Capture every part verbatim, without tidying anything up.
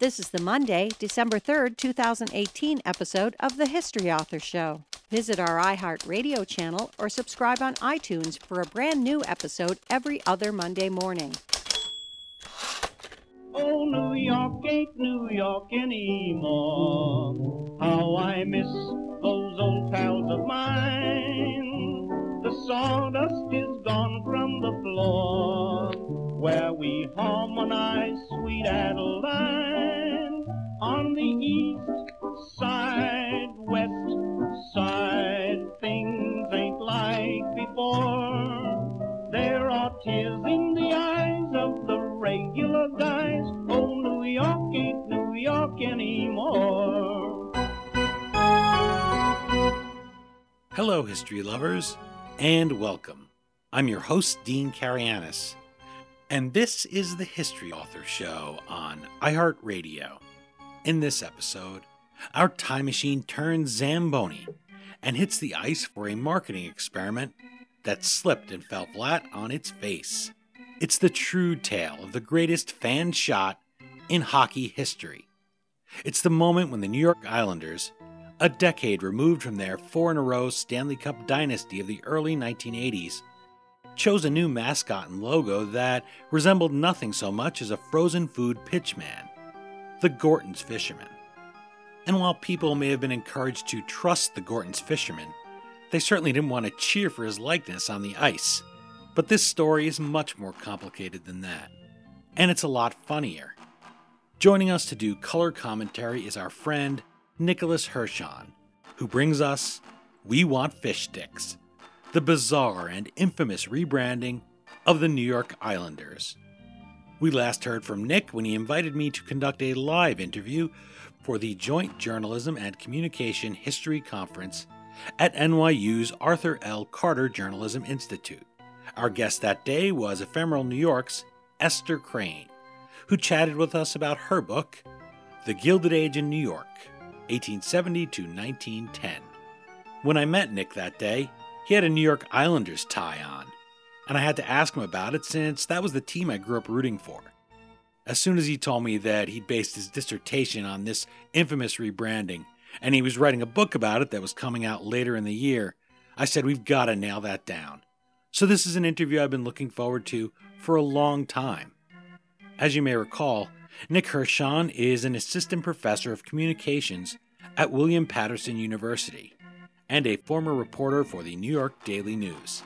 This is the Monday, December third, two thousand eighteen episode of The History Author Show. Visit our iHeartRadio channel or subscribe on iTunes for a brand new episode every other Monday morning. Oh, New York ain't New York anymore. How I miss those old pals of mine. The sawdust is gone from the floor, where we harmonize, sweet Adeline. On the east side, west side, things ain't like before. There are tears in the eyes of the regular guys. Oh, New York ain't New York anymore. Hello, history lovers, and welcome. I'm your host, Dean Kariannis, and this is the History Author Show on iHeartRadio. In this episode, our time machine turns Zamboni and hits the ice for a marketing experiment that slipped and fell flat on its face. It's the true tale of the greatest fan shot in hockey history. It's the moment when the New York Islanders, a decade removed from their four-in-a-row Stanley Cup dynasty of the early nineteen eighties, chose a new mascot and logo that resembled nothing so much as a frozen food pitchman, the Gorton's Fisherman. And while people may have been encouraged to trust the Gorton's Fisherman, they certainly didn't want to cheer for his likeness on the ice. But this story is much more complicated than that, and it's a lot funnier. Joining us to do color commentary is our friend Nicholas Hirshon, who brings us We Want Fish Sticks, the bizarre and infamous rebranding of the New York Islanders. We last heard from Nick when he invited me to conduct a live interview for the Joint Journalism and Communication History Conference at N Y U's Arthur L. Carter Journalism Institute. Our guest that day was ephemeral New York's Esther Crain, who chatted with us about her book, The Gilded Age in New York, eighteen seventy to nineteen ten. When I met Nick that day, he had a New York Islanders tie on, and I had to ask him about it since that was the team I grew up rooting for. As soon as he told me that he'd based his dissertation on this infamous rebranding, and he was writing a book about it that was coming out later in the year, I said, we've got to nail that down. So this is an interview I've been looking forward to for a long time. As you may recall, Nick Hirshon is an assistant professor of communications at William Paterson University and a former reporter for the New York Daily News.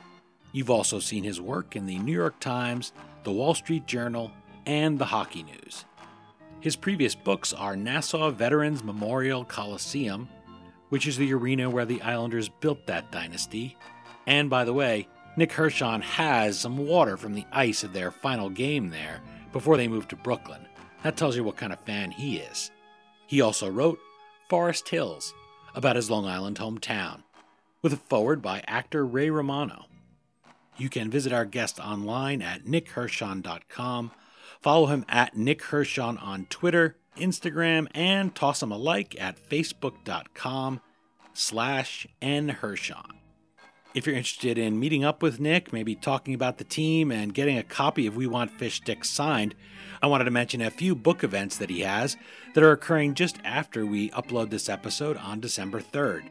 You've also seen his work in the New York Times, the Wall Street Journal, and the Hockey News. His previous books are Nassau Veterans Memorial Coliseum, which is the arena where the Islanders built that dynasty, and by the way, Nick Hirshon has some water from the ice of their final game there before they moved to Brooklyn. That tells you what kind of fan he is. He also wrote Forest Hills, about his Long Island hometown, with a foreword by actor Ray Romano. You can visit our guest online at nick hirshon dot com, follow him at Nick Hirshon on Twitter, Instagram, and toss him a like at facebook dot com slash n hirshon. If you're interested in meeting up with Nick, maybe talking about the team and getting a copy of We Want Fish Sticks signed, I wanted to mention a few book events that he has that are occurring just after we upload this episode on December third.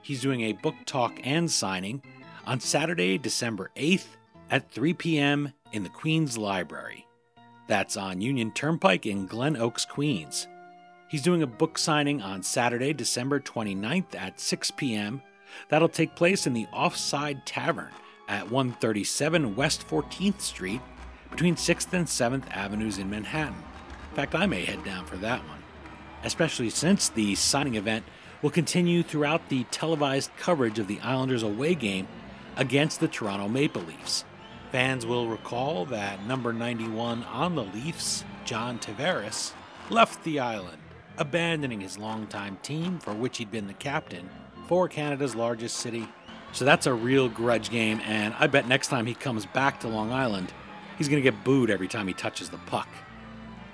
He's doing a book talk and signing on Saturday, December eighth at three p.m. in the Queens Library. That's on Union Turnpike in Glen Oaks, Queens. He's doing a book signing on Saturday, December twenty-ninth at six p.m. That'll take place in the Offside Tavern at one thirty-seven West fourteenth Street between sixth and seventh Avenues in Manhattan. In fact, I may head down for that one, especially since the signing event will continue throughout the televised coverage of the Islanders' away game against the Toronto Maple Leafs. Fans will recall that number ninety-one on the Leafs, John Tavares, left the island, abandoning his longtime team for which he'd been the captain, for Canada's largest city. So that's a real grudge game, and I bet next time he comes back to Long Island, he's going to get booed every time he touches the puck.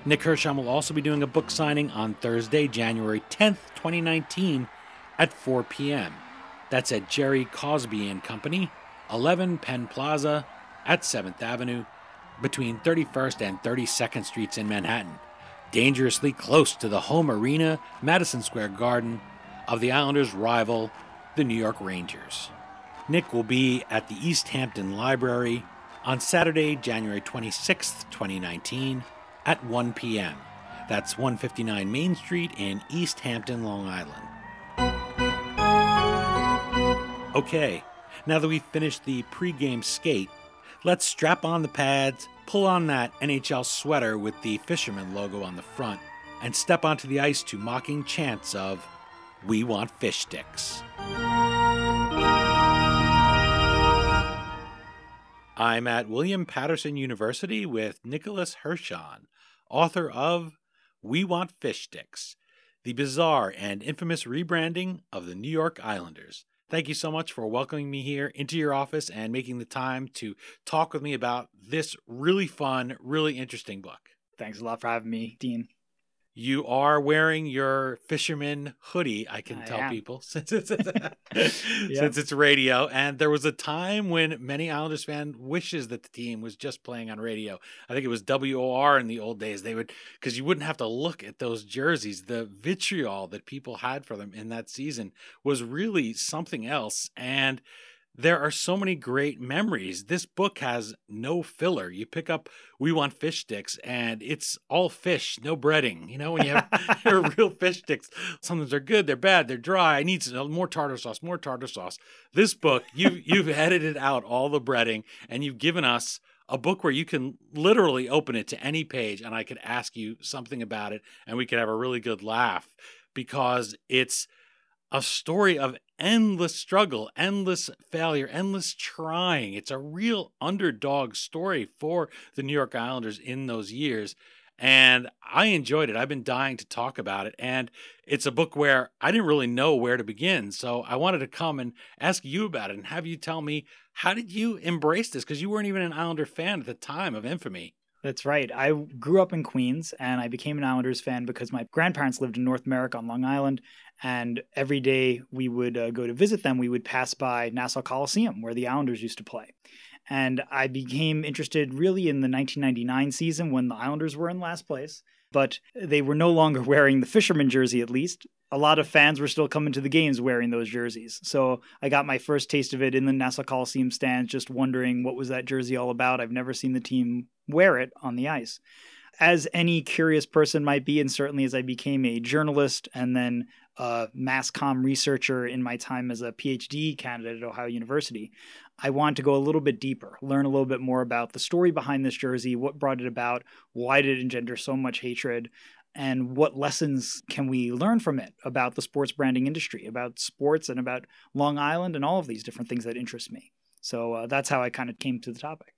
Nick Hirshon will also be doing a book signing on Thursday, January tenth, twenty nineteen at four p.m. That's at Jerry Cosby and Company, eleven Penn Plaza at seventh Avenue, between thirty-first and thirty-second Streets in Manhattan. dangerously close to the home arena, Madison Square Garden, of the Islanders' rival, the New York Rangers. Nick will be at the East Hampton Library on Saturday, January twenty-sixth, twenty nineteen, at one p.m. That's one fifty-nine Main Street in East Hampton, Long Island. Okay, now that we've finished the pregame skate, let's strap on the pads, pull on that N H L sweater with the fisherman logo on the front, and step onto the ice to mocking chants of, "We want fish sticks." I'm at William Paterson University with Nicholas Hirshon, author of We Want Fish Sticks, the bizarre and infamous rebranding of the New York Islanders. Thank you so much for welcoming me here into your office and making the time to talk with me about this really fun, really interesting book. Thanks a lot for having me, Dean. You are wearing your fisherman hoodie, I can I tell am. people, since it's, yeah. since it's radio. And there was a time when many Islanders fans wishes that the team was just playing on radio. I think it was W O R in the old days. They would, because you wouldn't have to look at those jerseys. The vitriol that people had for them in that season was really something else. And there are so many great memories. This book has no filler. You pick up We Want Fish Sticks, and it's all fish, no breading. You know, when you have your real fish sticks, sometimes they're good, they're bad, they're dry. I need some more tartar sauce, more tartar sauce. This book, you, you've edited out all the breading, and you've given us a book where you can literally open it to any page, and I could ask you something about it, and we could have a really good laugh, because it's a story of endless struggle, endless failure, endless trying. It's a real underdog story for the New York Islanders in those years. And I enjoyed it. I've been dying to talk about it. And it's a book where I didn't really know where to begin. So I wanted to come and ask you about it and have you tell me, how did you embrace this? Because you weren't even an Islander fan at the time of infamy. That's right. I grew up in Queens, and I became an Islanders fan because my grandparents lived in North Merrick on Long Island. And every day we would uh, go to visit them, we would pass by Nassau Coliseum, where the Islanders used to play. And I became interested really in the nineteen ninety-nine season when the Islanders were in last place, but they were no longer wearing the fisherman jersey, at least. A lot of fans were still coming to the games wearing those jerseys. So I got my first taste of it in the Nassau Coliseum stands, just wondering what was that jersey all about. I've never seen the team wear it on the ice. As any curious person might be, and certainly as I became a journalist and then a mass comm researcher in my time as a PhD candidate at Ohio University, I wanted to go a little bit deeper, learn a little bit more about the story behind this jersey, what brought it about, why did it engender so much hatred, and what lessons can we learn from it about the sports branding industry, about sports and about Long Island and all of these different things that interest me. So uh, that's how I kind of came to the topic.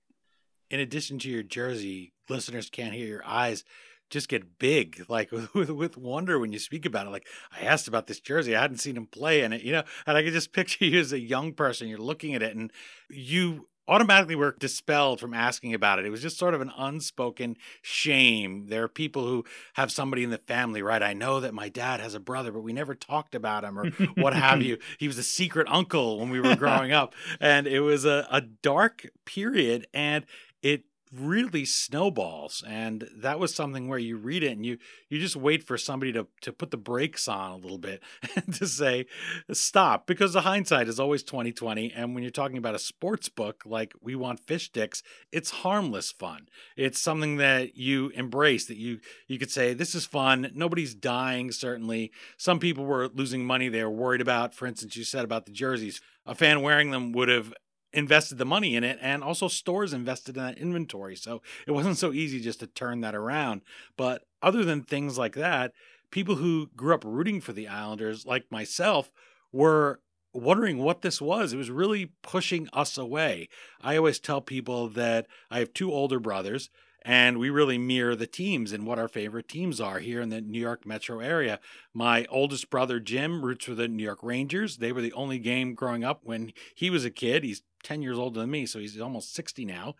In addition to your jersey, listeners can't hear your eyes just get big, like with, with wonder when you speak about it. Like, I asked about this jersey. I hadn't seen him play in it, you know, and I could just picture you as a young person. You're looking at it and you automatically were dispelled from asking about it. It was just sort of an unspoken shame. There are people who have somebody in the family, right? I know that my dad has a brother, but we never talked about him or what have you. He was a secret uncle when we were growing up. And it was a, a dark period. And it really snowballs. And that was something where you read it and you you just wait for somebody to, to put the brakes on a little bit and to say, stop, because the hindsight is always twenty twenty. And when you're talking about a sports book like We Want Fish Sticks, it's harmless fun. It's something that you embrace, that you you could say, this is fun. Nobody's dying, certainly. Some people were losing money they were worried about. For instance, you said about the jerseys. A fan wearing them would have invested the money in it, and also stores invested in that inventory. So it wasn't so easy just to turn that around. But other than things like that, people who grew up rooting for the Islanders, like myself, were wondering what this was. It was really pushing us away. I always tell people that I have two older brothers, and we really mirror the teams and what our favorite teams are here in the New York metro area. My oldest brother, Jim, roots for the New York Rangers. They were the only game growing up when he was a kid. He's ten years older than me, so he's almost sixty now.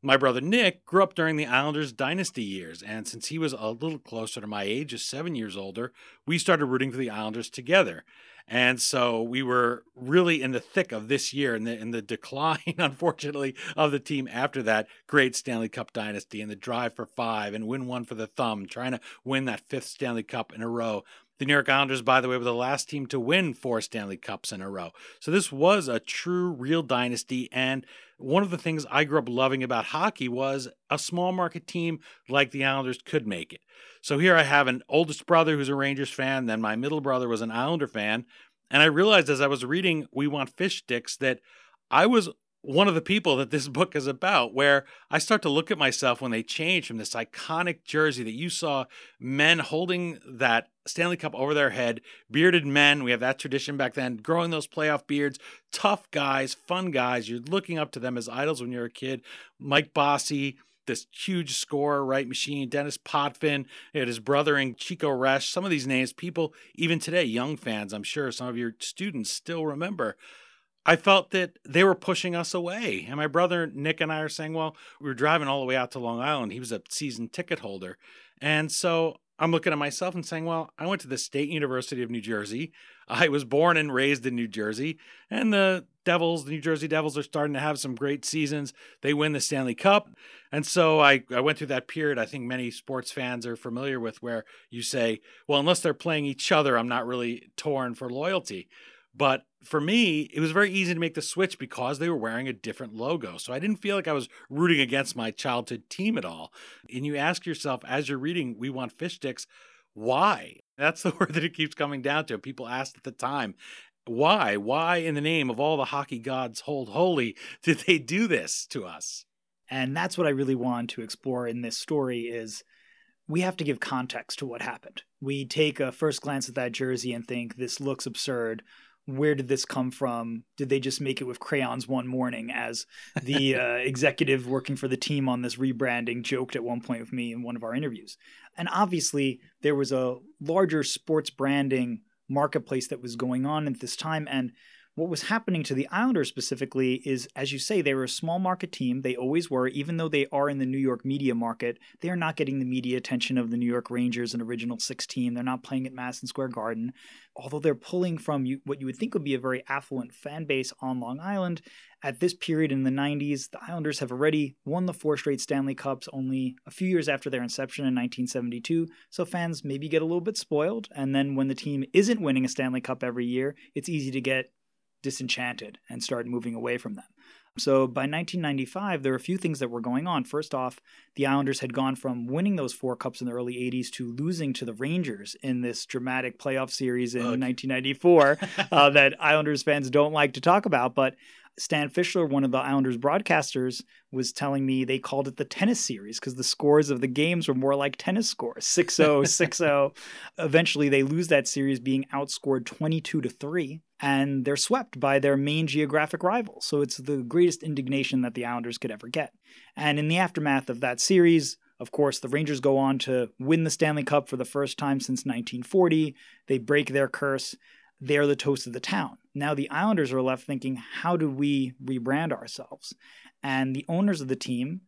My brother, Nick, grew up during the Islanders' dynasty years. And since he was a little closer to my age, just seven years older, we started rooting for the Islanders together. And so we were really in the thick of this year and the, and the decline, unfortunately, of the team after that great Stanley Cup dynasty and the drive for five and win one for the thumb, trying to win that fifth Stanley Cup in a row. The New York Islanders, by the way, were the last team to win four Stanley Cups in a row. So this was a true, real dynasty. And one of the things I grew up loving about hockey was a small market team like the Islanders could make it. So here I have an oldest brother who's a Rangers fan, then my middle brother was an Islander fan. And I realized as I was reading We Want Fish Sticks that I was one of the people that this book is about, where I start to look at myself when they change from this iconic jersey that you saw men holding that Stanley Cup over their head, bearded men. We have that tradition back then, growing those playoff beards, tough guys, fun guys. You're looking up to them as idols when you're a kid. Mike Bossy, this huge scorer, right machine, Dennis Potvin, his brother and Chico Resch. Some of these names, people, even today, young fans, I'm sure some of your students still remember. I felt that they were pushing us away. And my brother, Nick, and I are saying, well, we were driving all the way out to Long Island. He was a season ticket holder. And so I'm looking at myself and saying, well, I went to the State University of New Jersey. I was born and raised in New Jersey. And the Devils, the New Jersey Devils, are starting to have some great seasons. They win the Stanley Cup. And so I, I went through that period I think many sports fans are familiar with, where you say, well, unless they're playing each other, I'm not really torn for loyalty. But for me, it was very easy to make the switch because they were wearing a different logo. So I didn't feel like I was rooting against my childhood team at all. And you ask yourself, as you're reading We Want Fish Sticks, why? That's the word that it keeps coming down to. People asked at the time, why? Why in the name of all the hockey gods hold holy did they do this to us? And that's what I really want to explore in this story is we have to give context to what happened. We take a first glance at that jersey and think this looks absurd. Where did this come from? Did they just make it with crayons one morning, as the uh, executive working for the team on this rebranding joked at one point with me in one of our interviews? And obviously, there was a larger sports branding marketplace that was going on at this time. And what was happening to the Islanders specifically is, as you say, they were a small market team. They always were. Even though they are in the New York media market, they are not getting the media attention of the New York Rangers, an original six team. They're not playing at Madison Square Garden. Although they're pulling from you, what you would think would be a very affluent fan base on Long Island, at this period in the nineties, the Islanders have already won the four straight Stanley Cups only a few years after their inception in nineteen seventy-two. So fans maybe get a little bit spoiled. And then when the team isn't winning a Stanley Cup every year, it's easy to get disenchanted and start moving away from them. So by nineteen ninety-five, there were a few things that were going on. First off, the Islanders had gone from winning those four cups in the early eighties to losing to the Rangers in this dramatic playoff series in Ugh. nineteen ninety-four uh, that Islanders fans don't like to talk about. But Stan Fischler, one of the Islanders broadcasters, was telling me they called it the tennis series because the scores of the games were more like tennis scores, six oh, six oh. Eventually, they lose that series, being outscored twenty-two to three, and they're swept by their main geographic rival. So it's the greatest indignation that the Islanders could ever get. And in the aftermath of that series, of course, the Rangers go on to win the Stanley Cup for the first time since nineteen forty. They break their curse. They're the toast of the town. Now the Islanders are left thinking, how do we rebrand ourselves? And the owners of the team,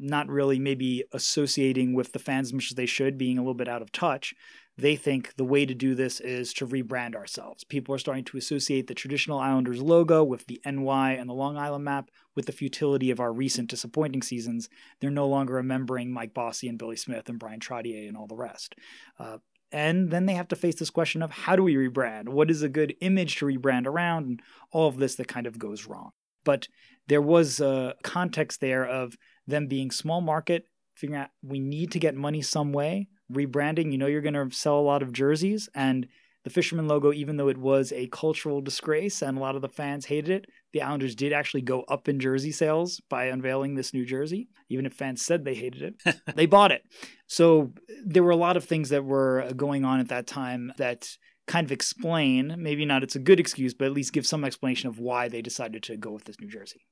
not really maybe associating with the fans as much as they should, being a little bit out of touch, they think the way to do this is to rebrand ourselves. People are starting to associate the traditional Islanders logo with the N Y and the Long Island map with the futility of our recent disappointing seasons. They're no longer remembering Mike Bossy and Billy Smith and Brian Trottier and all the rest. Uh, And then they have to face this question of how do we rebrand? What is a good image to rebrand around? And all of this that kind of goes wrong. But there was a context there of them being small market, figuring out we need to get money some way. Rebranding, you know you're going to sell a lot of jerseys. And the Fisherman logo, even though it was a cultural disgrace and a lot of the fans hated it, the Islanders did actually go up in jersey sales by unveiling this new jersey. Even if fans said they hated it, they bought it. So there were a lot of things that were going on at that time that kind of explain, maybe not it's a good excuse, but at least give some explanation of why they decided to go with this new jersey.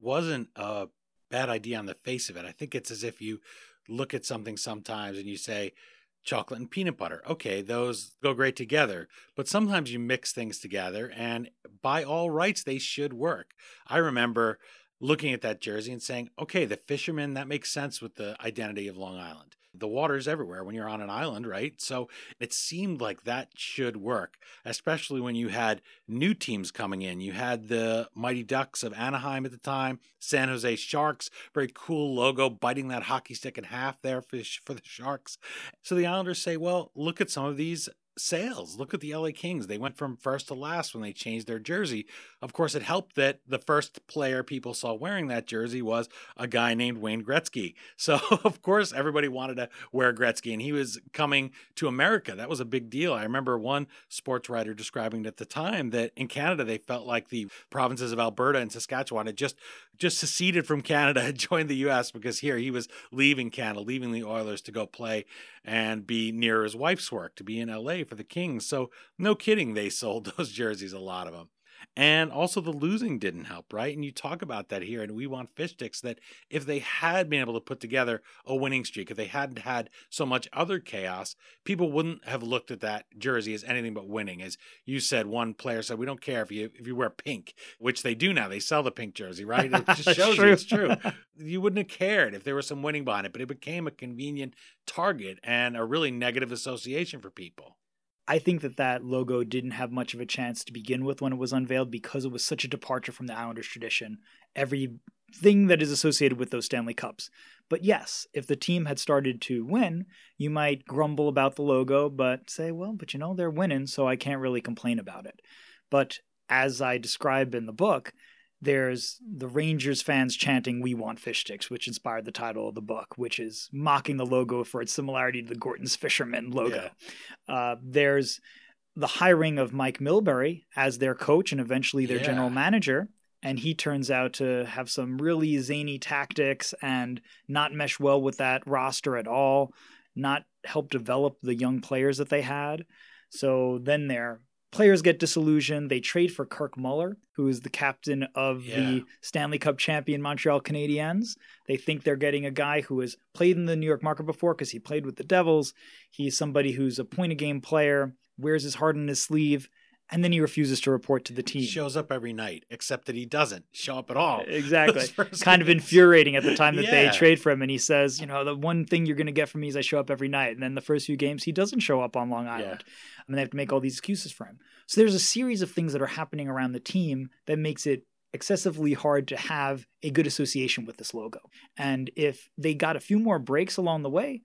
Wasn't a bad idea on the face of it. I think it's as if you look at something sometimes and you say, chocolate and peanut butter. Okay, those go great together, but sometimes you mix things together and by all rights, they should work. I remember looking at that jersey and saying, okay, the Fisherman, that makes sense with the identity of Long Island. the water's everywhere when you're on an island, right? So it seemed like that should work, especially when you had new teams coming in. You had the Mighty Ducks of Anaheim at the time, San Jose Sharks, very cool logo, biting that hockey stick in half there for the, for the Sharks. So the Islanders say, well, look at some of these sales. Look at the L A Kings. They went from first to last when they changed their jersey. Of course, it helped that the first player people saw wearing that jersey was a guy named Wayne Gretzky. So, of course, everybody wanted to wear Gretzky, and he was coming to America. That was a big deal. I remember one sports writer describing at the time that in Canada, they felt like the provinces of Alberta and Saskatchewan had just, just seceded from Canada and joined the U S, because here he was leaving Canada, leaving the Oilers to go play and be near his wife's work, to be in L A for the Kings. So no kidding, they sold those jerseys, a lot of them. And also the losing didn't help, right? And you talk about that here, and we want fish sticks, that if they had been able to put together a winning streak, if they hadn't had so much other chaos, people wouldn't have looked at that jersey as anything but winning. As you said, one player said, we don't care if you if you wear pink, which they do now. They sell the pink jersey, right? It just shows true. you it's true. You wouldn't have cared if there was some winning behind it, but it became a convenient target and a really negative association for people. I think that that logo didn't have much of a chance to begin with when it was unveiled, because it was such a departure from the Islanders' tradition, everything that is associated with those Stanley Cups. But yes, if the team had started to win, you might grumble about the logo, but say, well, but you know, they're winning, so I can't really complain about it. But as I describe in the book, there's the Rangers fans chanting, "We want fish sticks," which inspired the title of the book, which is mocking the logo for its similarity to the Gorton's Fisherman logo. Yeah. Uh, there's the hiring of Mike Milbury as their coach and eventually their yeah. general manager. And he turns out to have some really zany tactics and not mesh well with that roster at all, not help develop the young players that they had. So then they're players get disillusioned. They trade for Kirk Muller, who is the captain of yeah. the Stanley Cup champion Montreal Canadiens. They think they're getting a guy who has played in the New York market before because he played with the Devils. He's somebody who's a point-a-game player, wears his heart on his sleeve, and then he refuses to report to the team. He shows up every night, except that he doesn't show up at all. Exactly. Kind of infuriating at the time that yeah. they trade for him. And he says, you know, the one thing you're going to get from me is I show up every night. And then the first few games, he doesn't show up on Long Island. Yeah. And they have to make all these excuses for him. So there's a series of things that are happening around the team that makes it excessively hard to have a good association with this logo. And if they got a few more breaks along the way,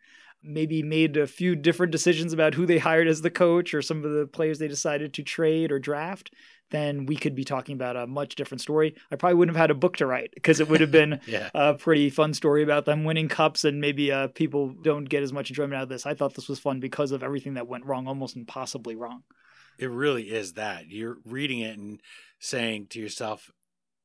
maybe made a few different decisions about who they hired as the coach or some of the players they decided to trade or draft, then we could be talking about a much different story. I probably wouldn't have had a book to write, because it would have been yeah. a pretty fun story about them winning cups, and maybe uh, people don't get as much enjoyment out of this. I thought this was fun because of everything that went wrong, almost impossibly wrong. It really is that. You're reading it and saying to yourself,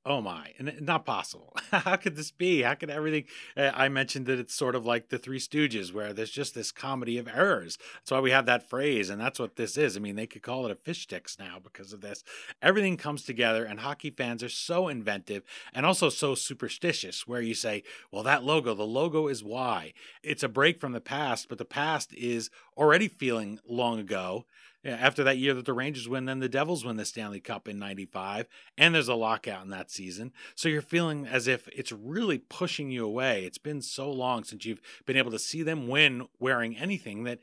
oh my, and not possible. How could this be? How could everything? Uh, I mentioned that it's sort of like the Three Stooges, where there's just this comedy of errors. That's why we have that phrase, and that's what this is. I mean, they could call it a fish sticks now because of this. Everything comes together, and hockey fans are so inventive and also so superstitious, where you say, well, that logo, the logo is why. It's a break from the past, but the past is already feeling long ago. After that year that the Rangers win, then the Devils win the Stanley Cup in ninety-five, and there's a lockout in that season. So you're feeling as if it's really pushing you away. It's been so long since you've been able to see them win wearing anything that,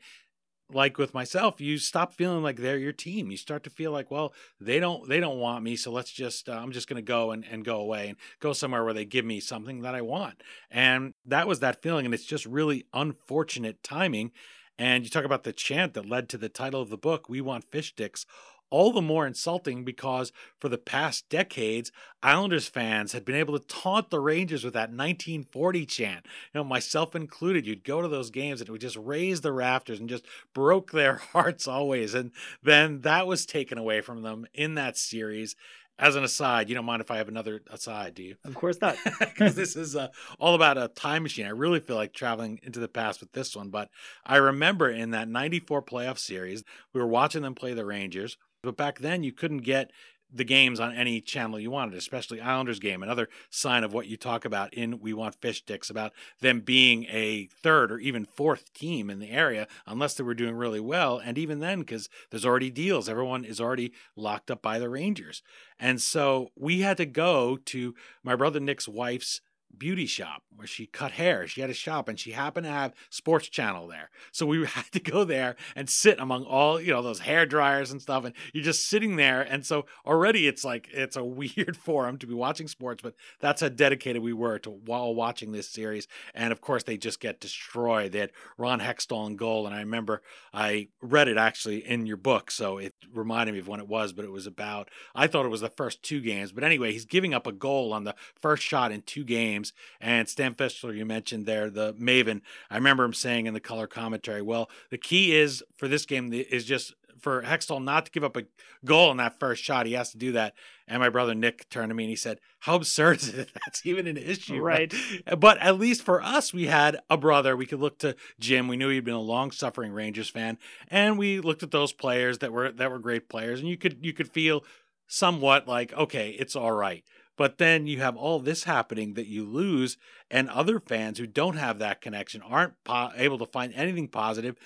like with myself, you stop feeling like they're your team. You start to feel like, well, they don't they don't want me, so let's just, uh, I'm just going to go and, and go away and go somewhere where they give me something that I want. And that was that feeling, and it's just really unfortunate timing. And you talk about the chant that led to the title of the book, "We Want Fish Sticks," all the more insulting because for the past decades, Islanders fans had been able to taunt the Rangers with that nineteen forty chant. You know, myself included, you'd go to those games and it would just raise the rafters and just broke their hearts always. And then that was taken away from them in that series. As an aside, you don't mind if I have another aside, do you? Of course not. Because this is uh, all about a time machine. I really feel like traveling into the past with this one. But I remember in that ninety-four playoff series, we were watching them play the Rangers. But back then, you couldn't get the games on any channel you wanted, especially Islanders game, another sign of what you talk about in We Want Fish Sticks, about them being a third or even fourth team in the area, unless they were doing really well. And even then, because there's already deals, everyone is already locked up by the Rangers. And so we had to go to my brother Nick's wife's beauty shop where she cut hair. She had a shop and she happened to have Sports Channel there. So we had to go there and sit among all, you know, those hair dryers and stuff. And you're just sitting there. And so already it's like, it's a weird forum to be watching sports, but that's how dedicated we were to while watching this series. And of course they just get destroyed. They had Ron Hextall in goal. And I remember I read it actually in your book. So it reminded me of when it was, but it was about, I thought it was the first two games, but anyway, he's giving up a goal on the first shot in two games. And Stan Fischler, you mentioned there, the Maven, I remember him saying in the color commentary, well, the key is for this game is just for Hextall not to give up a goal in that first shot. He has to do that. And my brother Nick turned to me and he said, how absurd is it? That's even an issue. Right. But, but at least for us, we had a brother. We could look to Jim. We knew he'd been a long-suffering Rangers fan. And we looked at those players that were that were great players. And you could you could feel somewhat like, okay, it's all right. But then you have all this happening that you lose, and other fans who don't have that connection aren't po- able to find anything positive.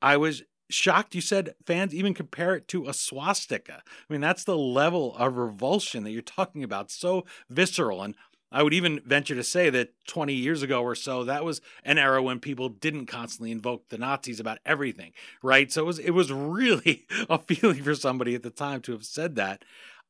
I was shocked you said fans even compare it to a swastika. I mean, that's the level of revulsion that you're talking about, so visceral. And I would even venture to say that twenty years ago or so, that was an era when people didn't constantly invoke the Nazis about everything, right? So it was, it was really a feeling for somebody at the time to have said that.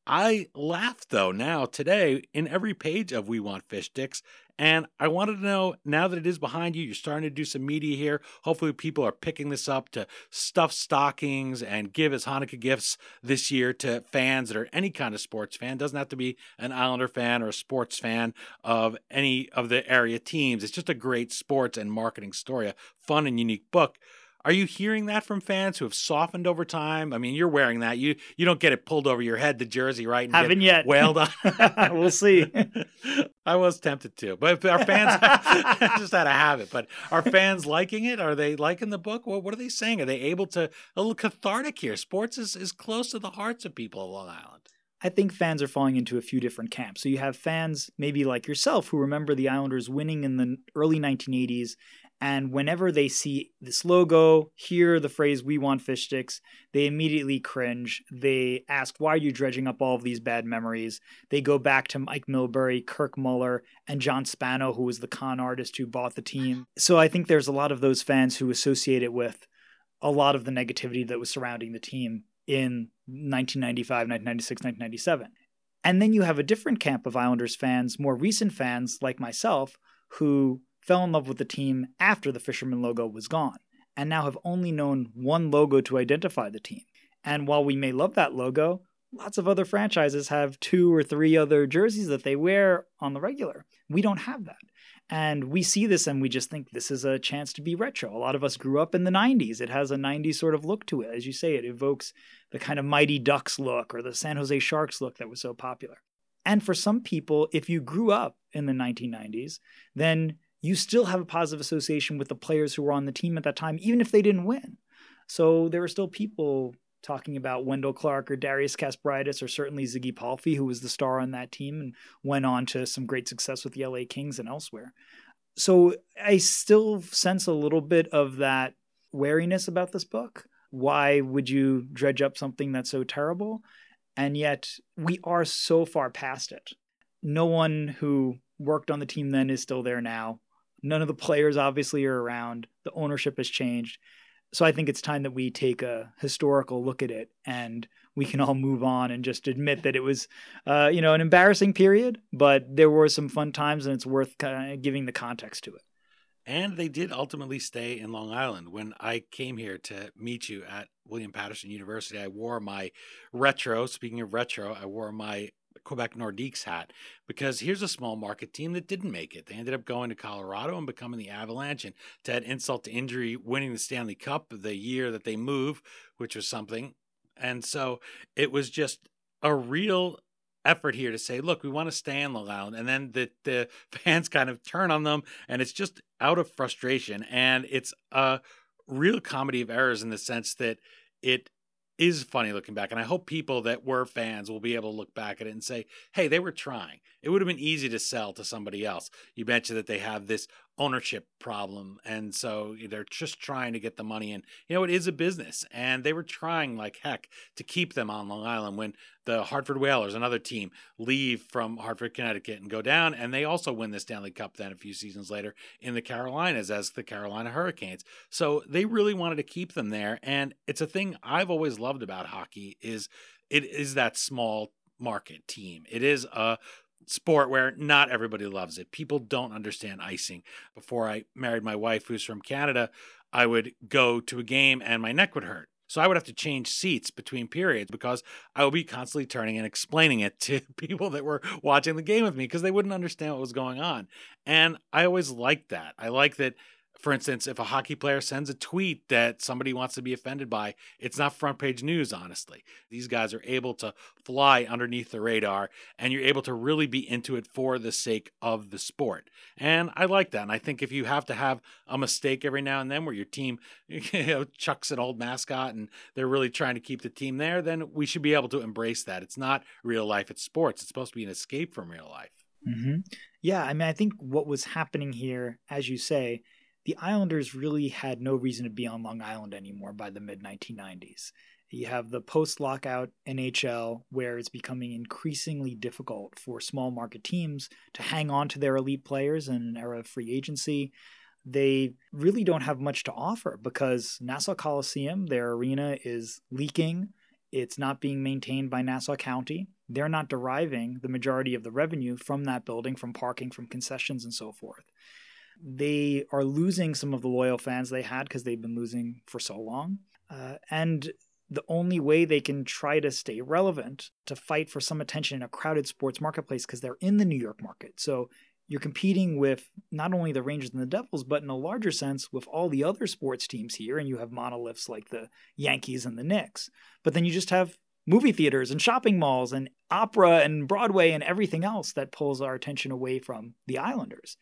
I laugh, though, now, today, in every page of We Want Fish Sticks, and I wanted to know, now that it is behind you, you're starting to do some media here, hopefully people are picking this up to stuff stockings and give as Hanukkah gifts this year to fans that are any kind of sports fan. Doesn't have to be an Islander fan or a sports fan of any of the area teams. It's just a great sports and marketing story, a fun and unique book. Are you hearing that from fans who have softened over time? I mean, you're wearing that. You you don't get it pulled over your head, the jersey, right? And haven't yet. Wailed on. We'll see. I was tempted to, but our fans just had to have it. But are fans liking it? Are they liking the book? Well, what are they saying? Are they able to, a little cathartic here? Sports is, is close to the hearts of people of Long Island. I think fans are falling into a few different camps. So you have fans maybe like yourself who remember the Islanders winning in the early nineteen eighties. And whenever they see this logo, hear the phrase, we want fish sticks, they immediately cringe. They ask, why are you dredging up all of these bad memories? They go back to Mike Milbury, Kirk Muller, and John Spano, who was the con artist who bought the team. So I think there's a lot of those fans who associate it with a lot of the negativity that was surrounding the team in nineteen ninety-five, nineteen ninety-six, nineteen ninety-seven. And then you have a different camp of Islanders fans, more recent fans like myself, who fell in love with the team after the Fisherman logo was gone, and now have only known one logo to identify the team. And while we may love that logo, lots of other franchises have two or three other jerseys that they wear on the regular. We don't have that. And we see this and we just think this is a chance to be retro. A lot of us grew up in the nineties. It has a nineties sort of look to it. As you say, it evokes the kind of Mighty Ducks look or the San Jose Sharks look that was so popular. And for some people, if you grew up in the nineteen nineties, then you still have a positive association with the players who were on the team at that time, even if they didn't win. So there were still people talking about Wendell Clark or Darius Kasparaitis or certainly Ziggy Palffy, who was the star on that team and went on to some great success with the L A Kings and elsewhere. So I still sense a little bit of that wariness about this book. Why would you dredge up something that's so terrible? And yet we are so far past it. No one who worked on the team then is still there now. None of the players obviously are around. The ownership has changed. So I think it's time that we take a historical look at it and we can all move on and just admit that it was, uh, you know, an embarrassing period, but there were some fun times and it's worth kind of giving the context to it. And they did ultimately stay in Long Island. When I came here to meet you at William Paterson University, I wore my retro, speaking of retro, I wore my Quebec Nordiques hat, because here's a small market team that didn't make it. They ended up going to Colorado and becoming the Avalanche, and to add insult to injury, winning the Stanley Cup the year that they moved, which was something. And so it was just a real effort here to say, look, we want to stay in Long Island. And then the, the fans kind of turn on them, and it's just out of frustration. And it's a real comedy of errors in the sense that it is funny looking back. And I hope people that were fans will be able to look back at it and say, hey, they were trying. It would have been easy to sell to somebody else. You mentioned that they have this ownership problem. And so they're just trying to get the money in. You know, it is a business, and they were trying like heck to keep them on Long Island when the Hartford Whalers, another team, leave from Hartford, Connecticut, and go down. And they also win the Stanley Cup then a few seasons later in the Carolinas as the Carolina Hurricanes. So they really wanted to keep them there. And it's a thing I've always loved about hockey is it is that small market team. It is a sport where not everybody loves it. People don't understand icing. Before I married my wife, who's from Canada, I would go to a game and my neck would hurt. So I would have to change seats between periods because I would be constantly turning and explaining it to people that were watching the game with me because they wouldn't understand what was going on. And I always liked that. I like that, for instance, if a hockey player sends a tweet that somebody wants to be offended by, it's not front page news, honestly. These guys are able to fly underneath the radar, and you're able to really be into it for the sake of the sport. And I like that. And I think if you have to have a mistake every now and then where your team, you know, chucks an old mascot and they're really trying to keep the team there, then we should be able to embrace that. It's not real life. It's sports. It's supposed to be an escape from real life. Mm-hmm. Yeah. I mean, I think what was happening here, as you say, the Islanders really had no reason to be on Long Island anymore by the mid nineteen nineties. You have the post-lockout N H L where it's becoming increasingly difficult for small market teams to hang on to their elite players in an era of free agency. They really don't have much to offer because Nassau Coliseum, their arena, is leaking. It's not being maintained by Nassau County. They're not deriving the majority of the revenue from that building, from parking, from concessions, and so forth. They are losing some of the loyal fans they had because they've been losing for so long. Uh, and the only way they can try to stay relevant, to fight for some attention in a crowded sports marketplace, because they're in the New York market. So you're competing with not only the Rangers and the Devils, but in a larger sense with all the other sports teams here. And you have monoliths like the Yankees and the Knicks. But then you just have movie theaters and shopping malls and opera and Broadway and everything else that pulls our attention away from the Islanders.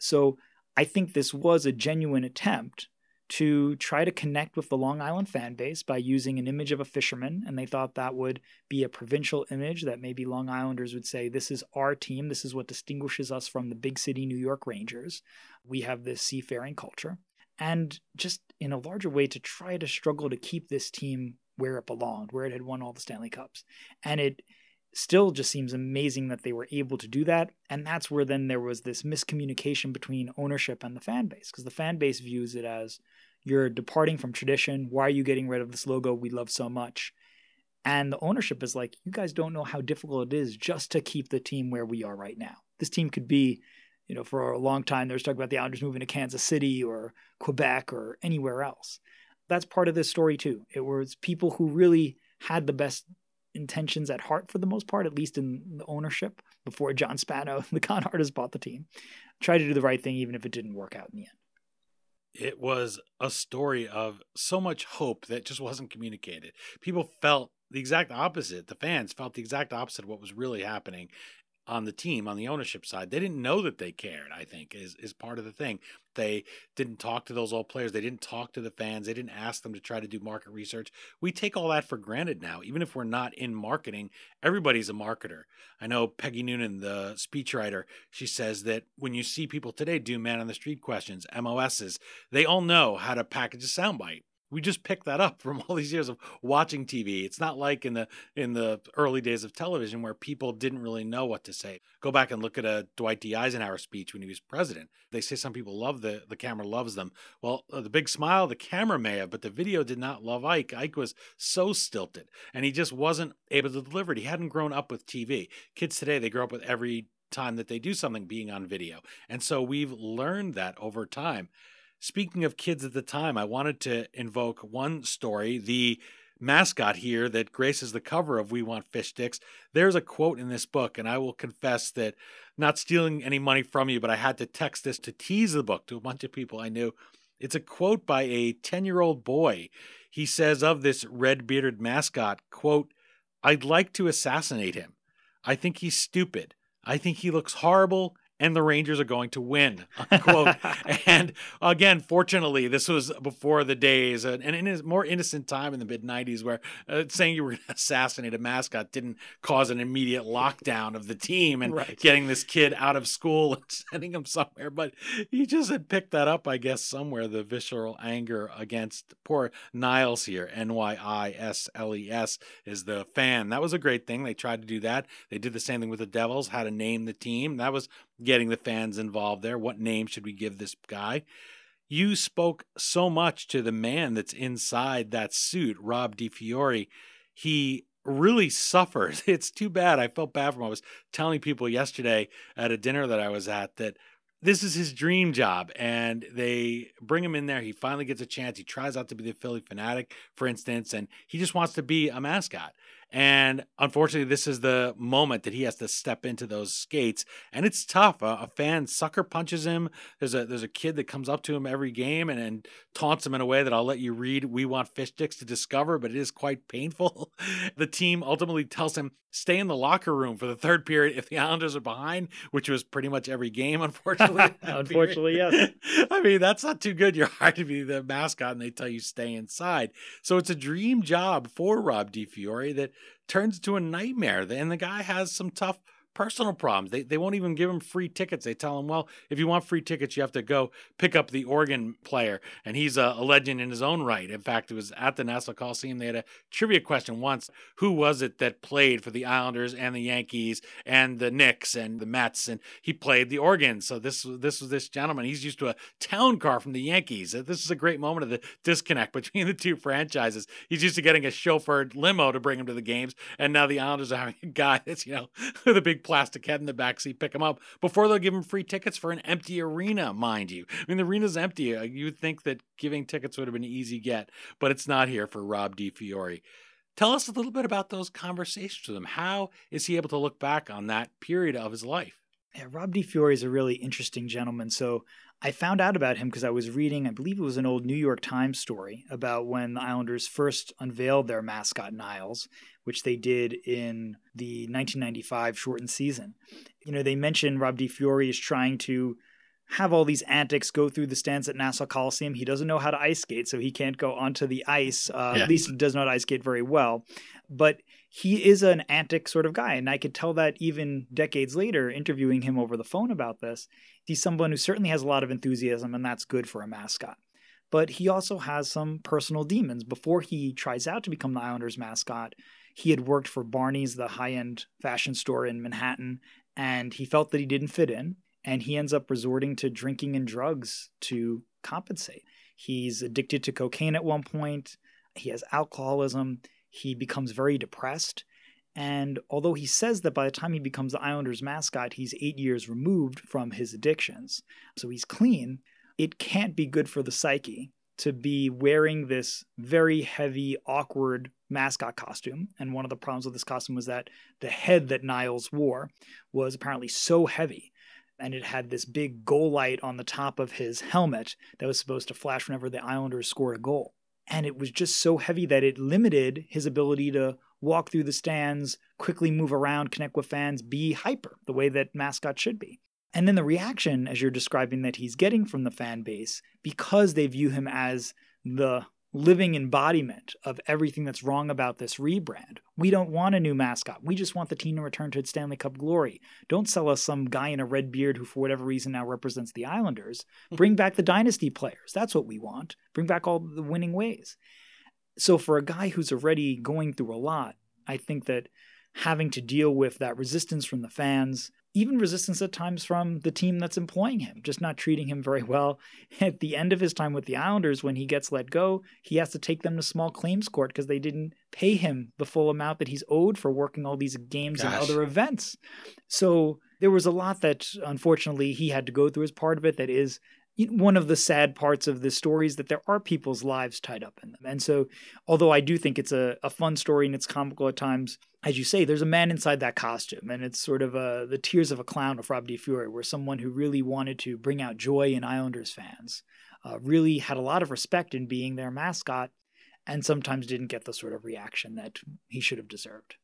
So I think this was a genuine attempt to try to connect with the Long Island fan base by using an image of a fisherman, and they thought that would be a provincial image that maybe Long Islanders would say, this is our team, this is what distinguishes us from the big city New York Rangers. We have this seafaring culture. And just in a larger way to try to struggle to keep this team where it belonged, where it had won all the Stanley Cups. And it still just seems amazing that they were able to do that. And that's where then there was this miscommunication between ownership and the fan base, because the fan base views it as, you're departing from tradition. Why are you getting rid of this logo we love so much? And the ownership is like, you guys don't know how difficult it is just to keep the team where we are right now. This team could be, you know, for a long time, there's talk about the Islanders moving to Kansas City or Quebec or anywhere else. That's part of this story too. It was people who really had the best intentions at heart for the most part, at least in the ownership, before John Spano, the con artist, bought the team. Try to do the right thing, even if it didn't work out in the end. It was a story of so much hope that just wasn't communicated. People felt the exact opposite. The fans felt the exact opposite of what was really happening on the team, on the ownership side. They didn't know that they cared, I think, is, is part of the thing. They didn't talk to those old players. They didn't talk to the fans. They didn't ask them to try to do market research. We take all that for granted now. Even if we're not in marketing, everybody's a marketer. I know Peggy Noonan, the speechwriter, she says that when you see people today do man-on-the-street questions, M O S's, they all know how to package a soundbite. We just picked that up from all these years of watching T V. It's not like in the in the early days of television where people didn't really know what to say. Go back and look at a Dwight D. Eisenhower speech when he was president. They say some people love the, the camera loves them. Well, the big smile, the camera may have, but the video did not love Ike. Ike was so stilted, and he just wasn't able to deliver it. He hadn't grown up with T V. Kids today, they grow up with every time that they do something being on video. And so we've learned that over time. Speaking of kids at the time, I wanted to invoke one story. The mascot here that graces the cover of We Want Fish Sticks, there's a quote in this book, and I will confess that, not stealing any money from you, but I had to text this to tease the book to a bunch of people I knew. It's a quote by a ten-year-old boy. He says of this red-bearded mascot, quote, "I'd like to assassinate him. I think he's stupid. I think he looks horrible and the Rangers are going to win, unquote. And again, fortunately, this was before the days, and in a more innocent time in the mid nineties, where uh, saying you were going to assassinate a mascot didn't cause an immediate lockdown of the team and right. getting this kid out of school and sending him somewhere. But he just had picked that up, I guess, somewhere, the visceral anger against poor Niles here, N Y I S L E S is the fan. That was a great thing. They tried to do that. They did the same thing with the Devils, how to name the team. That was getting the fans involved there. What name should we give this guy? You spoke so much to the man that's inside that suit, Rob DiFiore. He really suffered. It's too bad. I felt bad for him. I was telling people yesterday at a dinner that I was at that this is his dream job, and they bring him in there. He finally gets a chance. He tries out to be the Philly Fanatic, for instance, and he just wants to be a mascot. And unfortunately, this is the moment that he has to step into those skates. And it's tough. A, a fan sucker punches him. There's a there's a kid that comes up to him every game and, and taunts him in a way that I'll let you read We Want Fish Sticks to discover, but it is quite painful. The team ultimately tells him, stay in the locker room for the third period if the Islanders are behind, which was pretty much every game, unfortunately. Unfortunately, yes. I mean, that's not too good. You're hired to be the mascot, and they tell you stay inside. So it's a dream job for Rob DiFiore that turns into a nightmare. And the guy has some tough personal problems. They they won't even give him free tickets. They tell him, well, if you want free tickets, you have to go pick up the organ player. And he's a, a legend in his own right. In fact, it was at the Nassau Coliseum. They had a trivia question once. Who was it that played for the Islanders and the Yankees and the Knicks and the Mets? And he played the organ. So this, this was this gentleman. He's used to a town car from the Yankees. This is a great moment of the disconnect between the two franchises. He's used to getting a chauffeured limo to bring him to the games. And now the Islanders are having a guy that's, you know, with a big plastic head in the backseat, pick him up before they'll give him free tickets for an empty arena, mind you. I mean, the arena's empty. You would think that giving tickets would have been an easy get, but it's not here for Rob DiFiore. Tell us a little bit about those conversations with him. How is he able to look back on that period of his life? Yeah, Rob DiFiore is a really interesting gentleman. So I found out about him because I was reading, I believe it was an old New York Times story about when the Islanders first unveiled their mascot, Niles, which they did in the nineteen ninety-five shortened season. You know, they mentioned Rob DiFiore is trying to have all these antics, go through the stands at Nassau Coliseum. He doesn't know how to ice skate, so he can't go onto the ice, uh, yeah. at least does not ice skate very well. But he is an antic sort of guy, and I could tell that even decades later, interviewing him over the phone about this. He's someone who certainly has a lot of enthusiasm, and that's good for a mascot. But he also has some personal demons. Before he tries out to become the Islanders' mascot, he had worked for Barney's, the high-end fashion store in Manhattan, and he felt that he didn't fit in. And he ends up resorting to drinking and drugs to compensate. He's addicted to cocaine at one point. He has alcoholism. He becomes very depressed. And although he says that by the time he becomes the Islanders' mascot, he's eight years removed from his addictions, so he's clean, it can't be good for the psyche to be wearing this very heavy, awkward mascot costume. And one of the problems with this costume was that the head that Niles wore was apparently so heavy. And it had this big goal light on the top of his helmet that was supposed to flash whenever the Islanders scored a goal. And it was just so heavy that it limited his ability to walk through the stands, quickly move around, connect with fans, be hyper, the way that mascots should be. And then the reaction, as you're describing, that he's getting from the fan base, because they view him as the living embodiment of everything that's wrong about this rebrand. We don't want a new mascot. We just want the team to return to its Stanley Cup glory. Don't sell us some guy in a red beard who, for whatever reason, now represents the Islanders. Bring back the dynasty players. That's what we want. Bring back all the winning ways. So for a guy who's already going through a lot, I think that having to deal with that resistance from the fans, even resistance at times from the team that's employing him, just not treating him very well. At the end of his time with the Islanders, when he gets let go, he has to take them to small claims court because they didn't pay him the full amount that he's owed for working all these games Gosh. and other events. So there was a lot that, unfortunately, he had to go through as part of it. That is one of the sad parts of the story, is that there are people's lives tied up in them. And so, although I do think it's a, a fun story and it's comical at times, as you say, there's a man inside that costume, and it's sort of a, the tears of a clown of Rob DiFiore, where someone who really wanted to bring out joy in Islanders fans, uh, really had a lot of respect in being their mascot, and sometimes didn't get the sort of reaction that he should have deserved.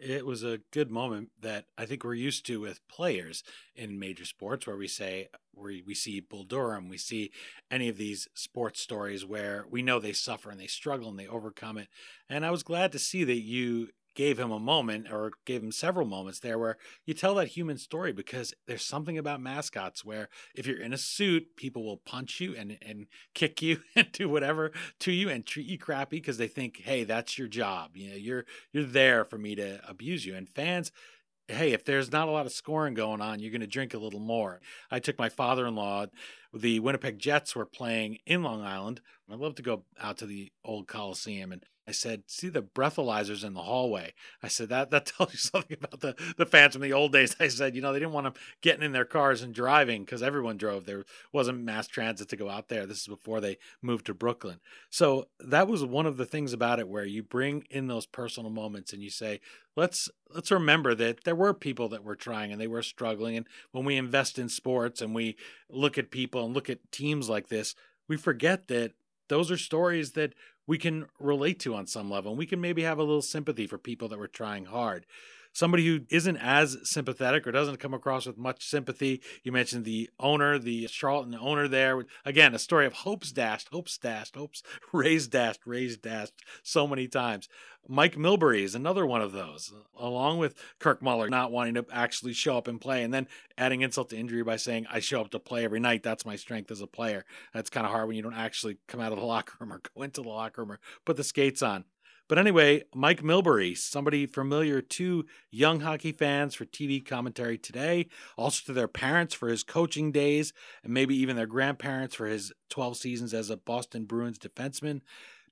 it was a good moment that I think we're used to with players in major sports, where we say, where we see Bull Durham, we see any of these sports stories where we know they suffer and they struggle and they overcome it. And I was glad to see that you gave him a moment, or gave him several moments there, where you tell that human story, because there's something about mascots where if you're in a suit, people will punch you and, and kick you and do whatever to you and treat you crappy because they think, hey, that's your job. You know, you're, you're there for me to abuse you. And fans, hey, if there's not a lot of scoring going on, you're going to drink a little more. I took my father-in-law. The Winnipeg Jets were playing in Long Island. I love to go out to the old Coliseum, and I said, see the breathalyzers in the hallway. I said, that that tells you something about the, the fans from the old days. I said, you know, they didn't want them getting in their cars and driving because everyone drove. There wasn't mass transit to go out there. This is before they moved to Brooklyn. So that was one of the things about it, where you bring in those personal moments and you say, let's let's remember that there were people that were trying and they were struggling. And when we invest in sports and we look at people and look at teams like this, we forget that those are stories that we can relate to on some level, and we can maybe have a little sympathy for people that were trying hard. Somebody who isn't as sympathetic or doesn't come across with much sympathy. You mentioned the owner, the Charlton owner there. Again, a story of hopes dashed, hopes dashed, hopes raised dashed, raised dashed so many times. Mike Milbury is another one of those, along with Kirk Muller not wanting to actually show up and play, and then adding insult to injury by saying, I show up to play every night. That's my strength as a player. That's kind of hard when you don't actually come out of the locker room or go into the locker room or put the skates on. But anyway, Mike Milbury, somebody familiar to young hockey fans for T V commentary today, also to their parents for his coaching days, and maybe even their grandparents for his twelve seasons as a Boston Bruins defenseman.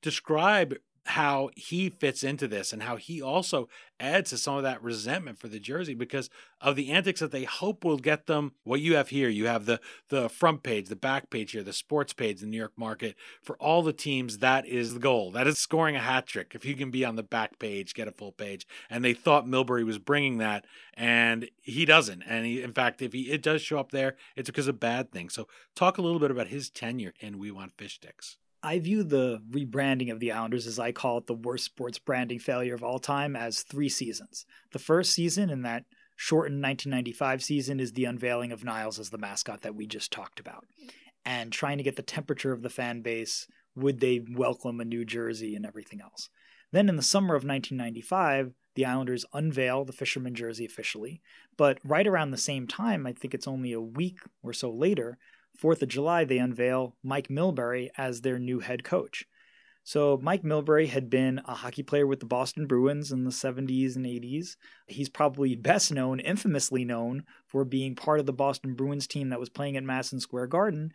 Describe how he fits into this and how he also adds to some of that resentment for the jersey because of the antics that they hope will get them what you have here. You have the the front page, the back page here, the sports page, the New York market. For all the teams, that is the goal. That is scoring a hat trick. If you can be on the back page, get a full page. And they thought Milbury was bringing that, and he doesn't. And he, in fact, if he it does show up there, it's because of bad things. So talk a little bit about his tenure in We Want Fish Sticks. I view the rebranding of the Islanders, as I call it, the worst sports branding failure of all time, as three seasons. The first season, in that shortened nineteen ninety-five season, is the unveiling of Niles as the mascot that we just talked about, and trying to get the temperature of the fan base. Would they welcome a new jersey and everything else? Then in the summer of nineteen ninety-five, the Islanders unveil the Fisherman jersey officially. But right around the same time, I think it's only a week or so later, fourth of July, they unveil Mike Milbury as their new head coach. So Mike Milbury had been a hockey player with the Boston Bruins in the seventies and eighties. He's probably best known, infamously known, for being part of the Boston Bruins team that was playing at Madison Square Garden.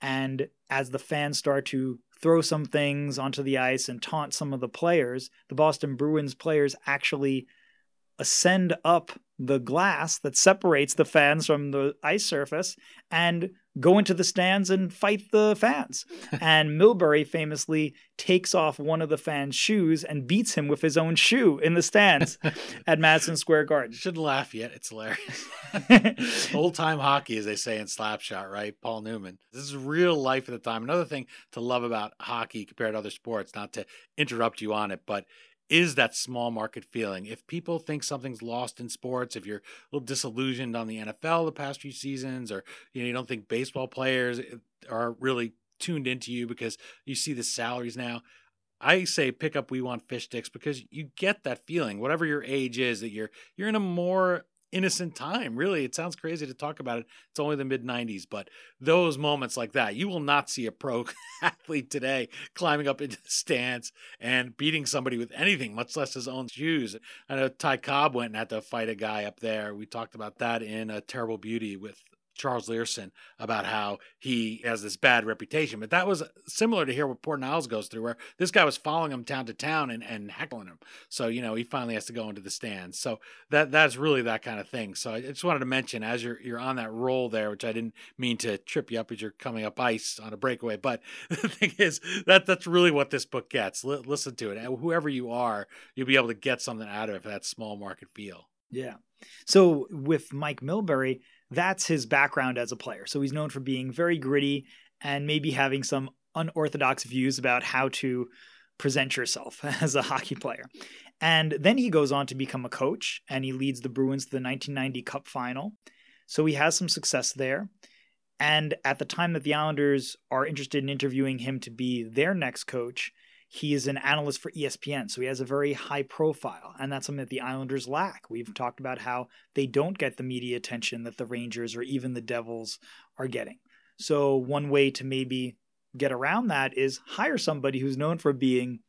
And as the fans start to throw some things onto the ice and taunt some of the players, the Boston Bruins players actually ascend up the glass that separates the fans from the ice surface and go into the stands and fight the fans. And Milbury famously takes off one of the fans' shoes and beats him with his own shoe in the stands at Madison Square Garden. Shouldn't laugh yet. It's hilarious. Old-time hockey, as they say in Slapshot, right? Paul Newman. This is real life at the time. Another thing to love about hockey compared to other sports, not to interrupt you on it, but is that small market feeling. If people think something's lost in sports, if you're a little disillusioned on the N F L the past few seasons, or you know you don't think baseball players are really tuned into you because you see the salaries now, I say pick up We Want Fish Sticks because you get that feeling, whatever your age is, that you're you're in a more innocent time. Really, it sounds crazy to talk about it. It's only the mid nineties, but those moments like that, you will not see a pro athlete today climbing up into the stands and beating somebody with anything, much less his own shoes. I know Ty Cobb went and had to fight a guy up there. We talked about that in A Terrible Beauty with Charles Learson about how he has this bad reputation, but that was similar to here what poor Niles goes through, where this guy was following him town to town and, and heckling him. So, you know, he finally has to go into the stands. So that that's really that kind of thing. So I just wanted to mention, as you're, you're on that roll there, which I didn't mean to trip you up as you're coming up ice on a breakaway, but the thing is that that's really what this book gets. L- listen to it. Whoever you are, you'll be able to get something out of it for that small market feel. Yeah. So with Mike Milbury, that's his background as a player. So he's known for being very gritty and maybe having some unorthodox views about how to present yourself as a hockey player. And then he goes on to become a coach, and he leads the Bruins to the nineteen ninety Cup Final. So he has some success there. And at the time that the Islanders are interested in interviewing him to be their next coach, he is an analyst for E S P N, so he has a very high profile, and that's something that the Islanders lack. We've talked about how they don't get the media attention that the Rangers or even the Devils are getting. So one way to maybe get around that is hire somebody who's known for being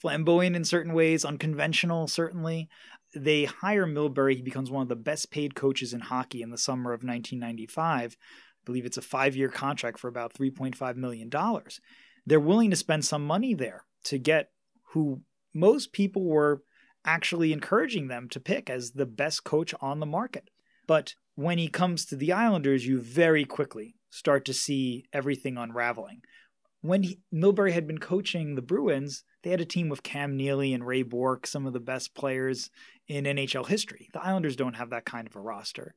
flamboyant in certain ways, unconventional, certainly. They hire Milbury. He becomes one of the best paid coaches in hockey in the summer of nineteen ninety-five. I believe it's a five-year contract for about three point five million dollars. They're willing to spend some money there to get who most people were actually encouraging them to pick as the best coach on the market. But when he comes to the Islanders, you very quickly start to see everything unraveling. When he, Milbury had been coaching the Bruins, they had a team with Cam Neely and Ray Bourque, some of the best players in N H L history. The Islanders don't have that kind of a roster.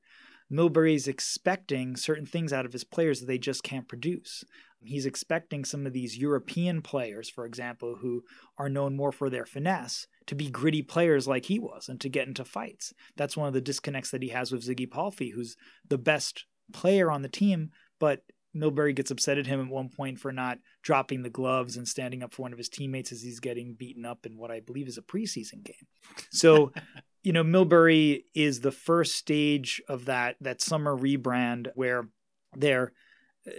Milbury's expecting certain things out of his players that they just can't produce. He's expecting some of these European players, for example, who are known more for their finesse, to be gritty players like he was and to get into fights. That's one of the disconnects that he has with Ziggy Palffy, who's the best player on the team, but Milbury gets upset at him at one point for not dropping the gloves and standing up for one of his teammates as he's getting beaten up in what I believe is a preseason game. So, you know, Milbury is the first stage of that, that summer rebrand where they're,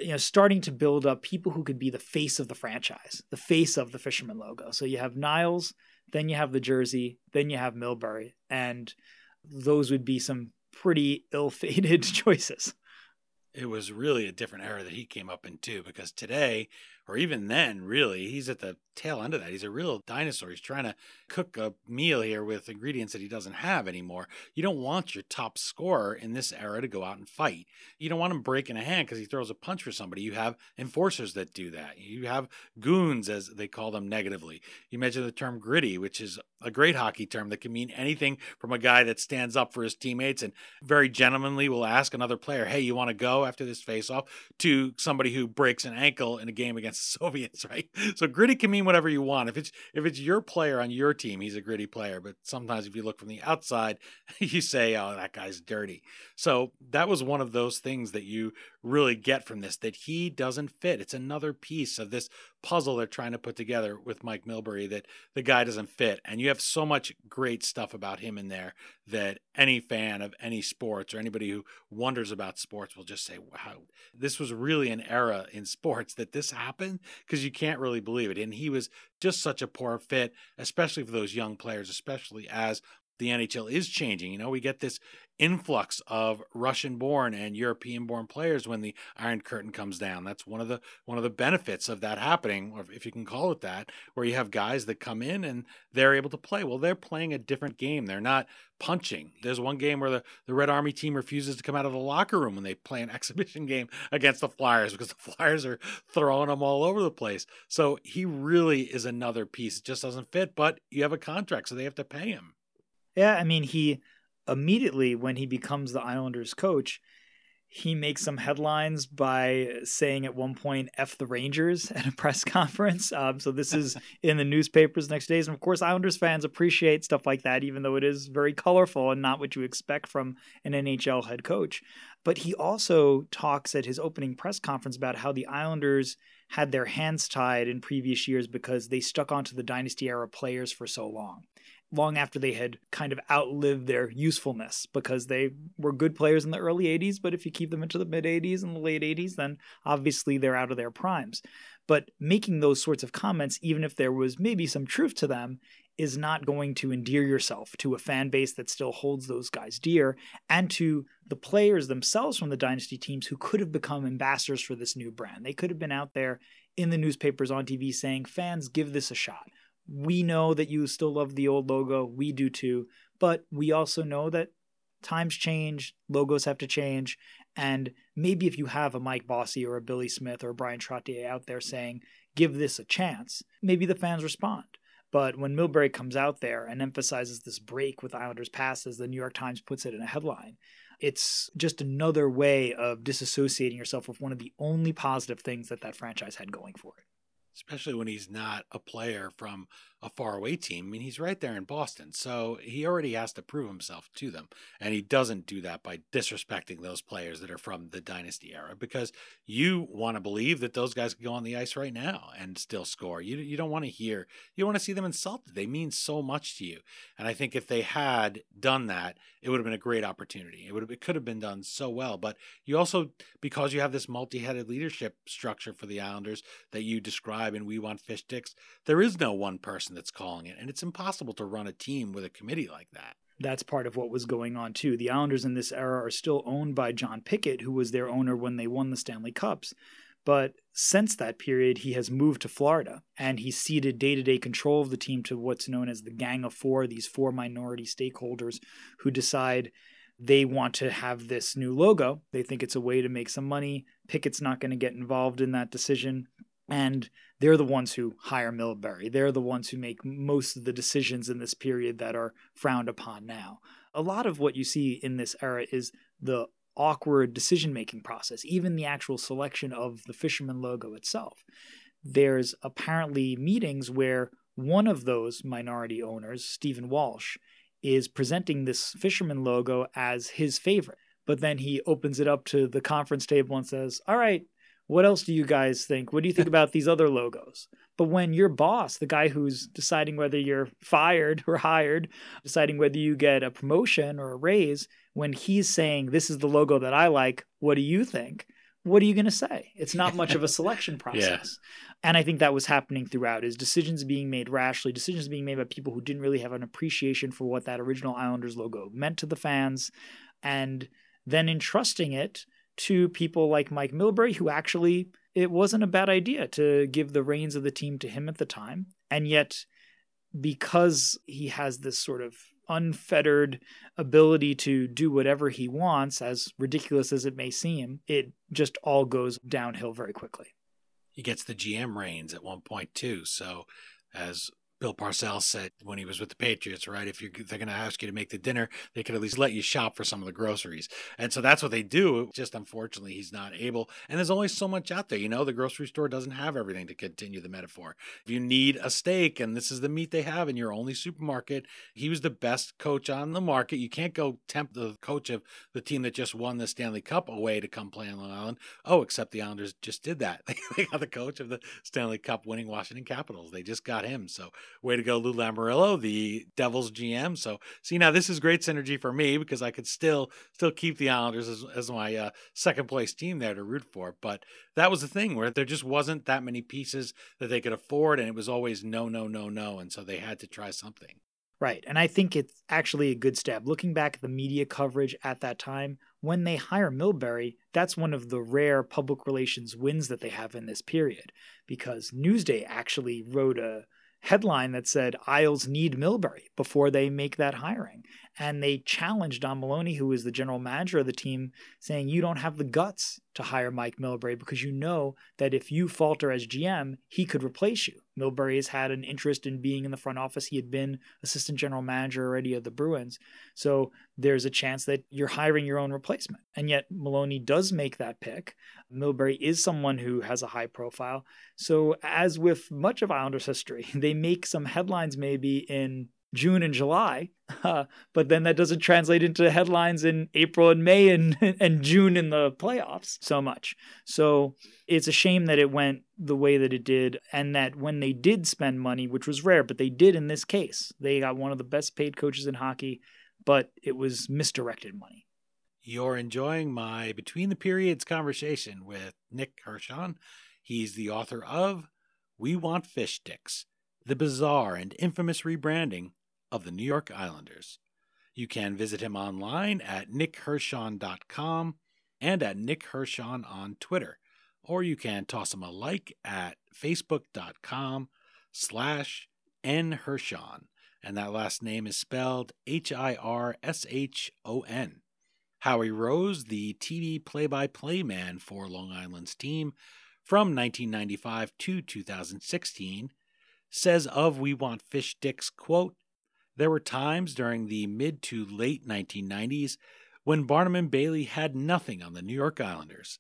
you know, starting to build up people who could be the face of the franchise, the face of the Fisherman logo. So you have Niles, then you have the jersey, then you have Milbury, and those would be some pretty ill-fated choices. It was really a different era that he came up into, because today, or even then, really, he's at the tail end of that. He's a real dinosaur. He's trying to cook a meal here with ingredients that he doesn't have anymore. You don't want your top scorer in this era to go out and fight. You don't want him breaking a hand because he throws a punch for somebody. You have enforcers that do that. You have goons, as they call them negatively. You mentioned the term gritty, which is a great hockey term that can mean anything from a guy that stands up for his teammates and very gentlemanly will ask another player, hey, you want to go after this faceoff, to somebody who breaks an ankle in a game against Soviets, right? So gritty can mean whatever you want. If it's if it's your player on your team, he's a gritty player. But sometimes if you look from the outside, you say, oh, that guy's dirty. So that was one of those things that you really get from this, that he doesn't fit. It's another piece of this puzzle they're trying to put together with Mike Milbury, that the guy doesn't fit. And you have so much great stuff about him in there that any fan of any sports or anybody who wonders about sports will just say, wow, this was really an era in sports that this happened, because you can't really believe it. And he was just such a poor fit, especially for those young players, especially as the N H L is changing. You know, we get this influx of Russian-born and European-born players when the Iron Curtain comes down. That's one of the one of the benefits of that happening, or if you can call it that, where you have guys that come in and they're able to play. Well, they're playing a different game. They're not punching. There's one game where the, the Red Army team refuses to come out of the locker room when they play an exhibition game against the Flyers, because the Flyers are throwing them all over the place. So he really is another piece. It just doesn't fit, but you have a contract, so they have to pay him. Yeah, I mean, he immediately, when he becomes the Islanders coach, he makes some headlines by saying at one point, F the Rangers at a press conference. Um, so this is in the newspapers the next days. And of course, Islanders fans appreciate stuff like that, even though it is very colorful and not what you expect from an N H L head coach. But he also talks at his opening press conference about how the Islanders had their hands tied in previous years because they stuck onto the dynasty era players for so long. long after they had kind of outlived their usefulness, because they were good players in the early eighties, but if you keep them into the mid-eighties and the late eighties, then obviously they're out of their primes. But making those sorts of comments, even if there was maybe some truth to them, is not going to endear yourself to a fan base that still holds those guys dear, and to the players themselves from the dynasty teams who could have become ambassadors for this new brand. They could have been out there in the newspapers, on T V, saying, fans, give this a shot. We know that you still love the old logo. We do too. But we also know that times change, logos have to change. And maybe if you have a Mike Bossy or a Billy Smith or a Brian Trottier out there saying, give this a chance, maybe the fans respond. But when Milbury comes out there and emphasizes this break with Islanders past, as the New York Times puts it in a headline, it's just another way of disassociating yourself with one of the only positive things that that franchise had going for it. especially when he's not a player from a faraway team. I mean, he's right there in Boston, so he already has to prove himself to them. And he doesn't do that by disrespecting those players that are from the dynasty era, because you want to believe that those guys can go on the ice right now and still score. You, you don't want to hear, you want to see them insulted. They mean so much to you. And I think if they had done that, it would have been a great opportunity. It would have, it could have been done so well. But you also, because you have this multi-headed leadership structure for the Islanders that you describe in We Want Fish Sticks, there is no one person that's calling it. And it's impossible to run a team with a committee like that. That's part of what was going on, too. The Islanders in this era are still owned by John Pickett, who was their owner when they won the Stanley Cups. But since that period, he has moved to Florida, and he ceded day-to-day control of the team to what's known as the Gang of Four, these four minority stakeholders who decide they want to have this new logo. They think it's a way to make some money. Pickett's not going to get involved in that decision. And they're the ones who hire Milbury. They're the ones who make most of the decisions in this period that are frowned upon now. A lot of what you see in this era is the awkward decision-making process, even the actual selection of the Fisherman logo itself. There's apparently meetings where one of those minority owners, Stephen Walsh, is presenting this Fisherman logo as his favorite. But then he opens it up to the conference table and says, all right, what else do you guys think? What do you think about these other logos? But when your boss, the guy who's deciding whether you're fired or hired, deciding whether you get a promotion or a raise, when he's saying, this is the logo that I like, what do you think? What are you going to say? It's not much of a selection process. Yeah. And I think that was happening throughout, is decisions being made rashly, decisions being made by people who didn't really have an appreciation for what that original Islanders logo meant to the fans, and then entrusting it to people like Mike Milbury, who actually, it wasn't a bad idea to give the reins of the team to him at the time. And yet, because he has this sort of unfettered ability to do whatever he wants, as ridiculous as it may seem, it just all goes downhill very quickly. He gets the G M reins at one point, too. So as Bill Parcells said when he was with the Patriots, right? If you're, they're going to ask you to make the dinner, they could at least let you shop for some of the groceries. And so that's what they do. Just unfortunately, he's not able. And there's only so much out there. You know, the grocery store doesn't have everything, to continue the metaphor. If you need a steak and this is the meat they have in your only supermarket, he was the best coach on the market. You can't go tempt the coach of the team that just won the Stanley Cup away to come play on Long Island. Oh, except the Islanders just did that. They got the coach of the Stanley Cup winning Washington Capitals. They just got him. So way to go, Lou Lamoriello, the Devils G M. So see, now this is great synergy for me, because I could still still keep the Islanders as, as my uh, second place team there to root for. But that was the thing where there just wasn't that many pieces that they could afford. And it was always no, no, no, no. And so they had to try something. Right. And I think it's actually a good step. Looking back at the media coverage at that time, when they hire Milbury, that's one of the rare public relations wins that they have in this period, because Newsday actually wrote a headline that said Isles need Milbury before they make that hiring. And they challenged Don Maloney, who is the general manager of the team, saying, you don't have the guts to hire Mike Milbury, because you know that if you falter as G M, he could replace you. Milbury has had an interest in being in the front office. He had been assistant general manager already of the Bruins. So there's a chance that you're hiring your own replacement. And yet Maloney does make that pick. Milbury is someone who has a high profile. So as with much of Islanders history, they make some headlines maybe in June and July, uh, but then that doesn't translate into headlines in April and May and, and June in the playoffs so much. So it's a shame that it went the way that it did, and that when they did spend money, which was rare, but they did in this case, they got one of the best paid coaches in hockey, but it was misdirected money. You're enjoying my Between the Periods conversation with Nick Hirshon. He's the author of We Want Fish Sticks, the bizarre and infamous rebranding of the New York Islanders. You can visit him online at nick hirshon dot com and at Nick Hirshon on Twitter, or you can toss him a like at facebook dot com slash n hirshon, and that last name is spelled H I R S H O N. Howie Rose, the T V play-by-play man for Long Island's team from nineteen ninety-five to two thousand sixteen, says of We Want Fish Sticks, quote, there were times during the mid to late nineteen nineties when Barnum and Bailey had nothing on the New York Islanders.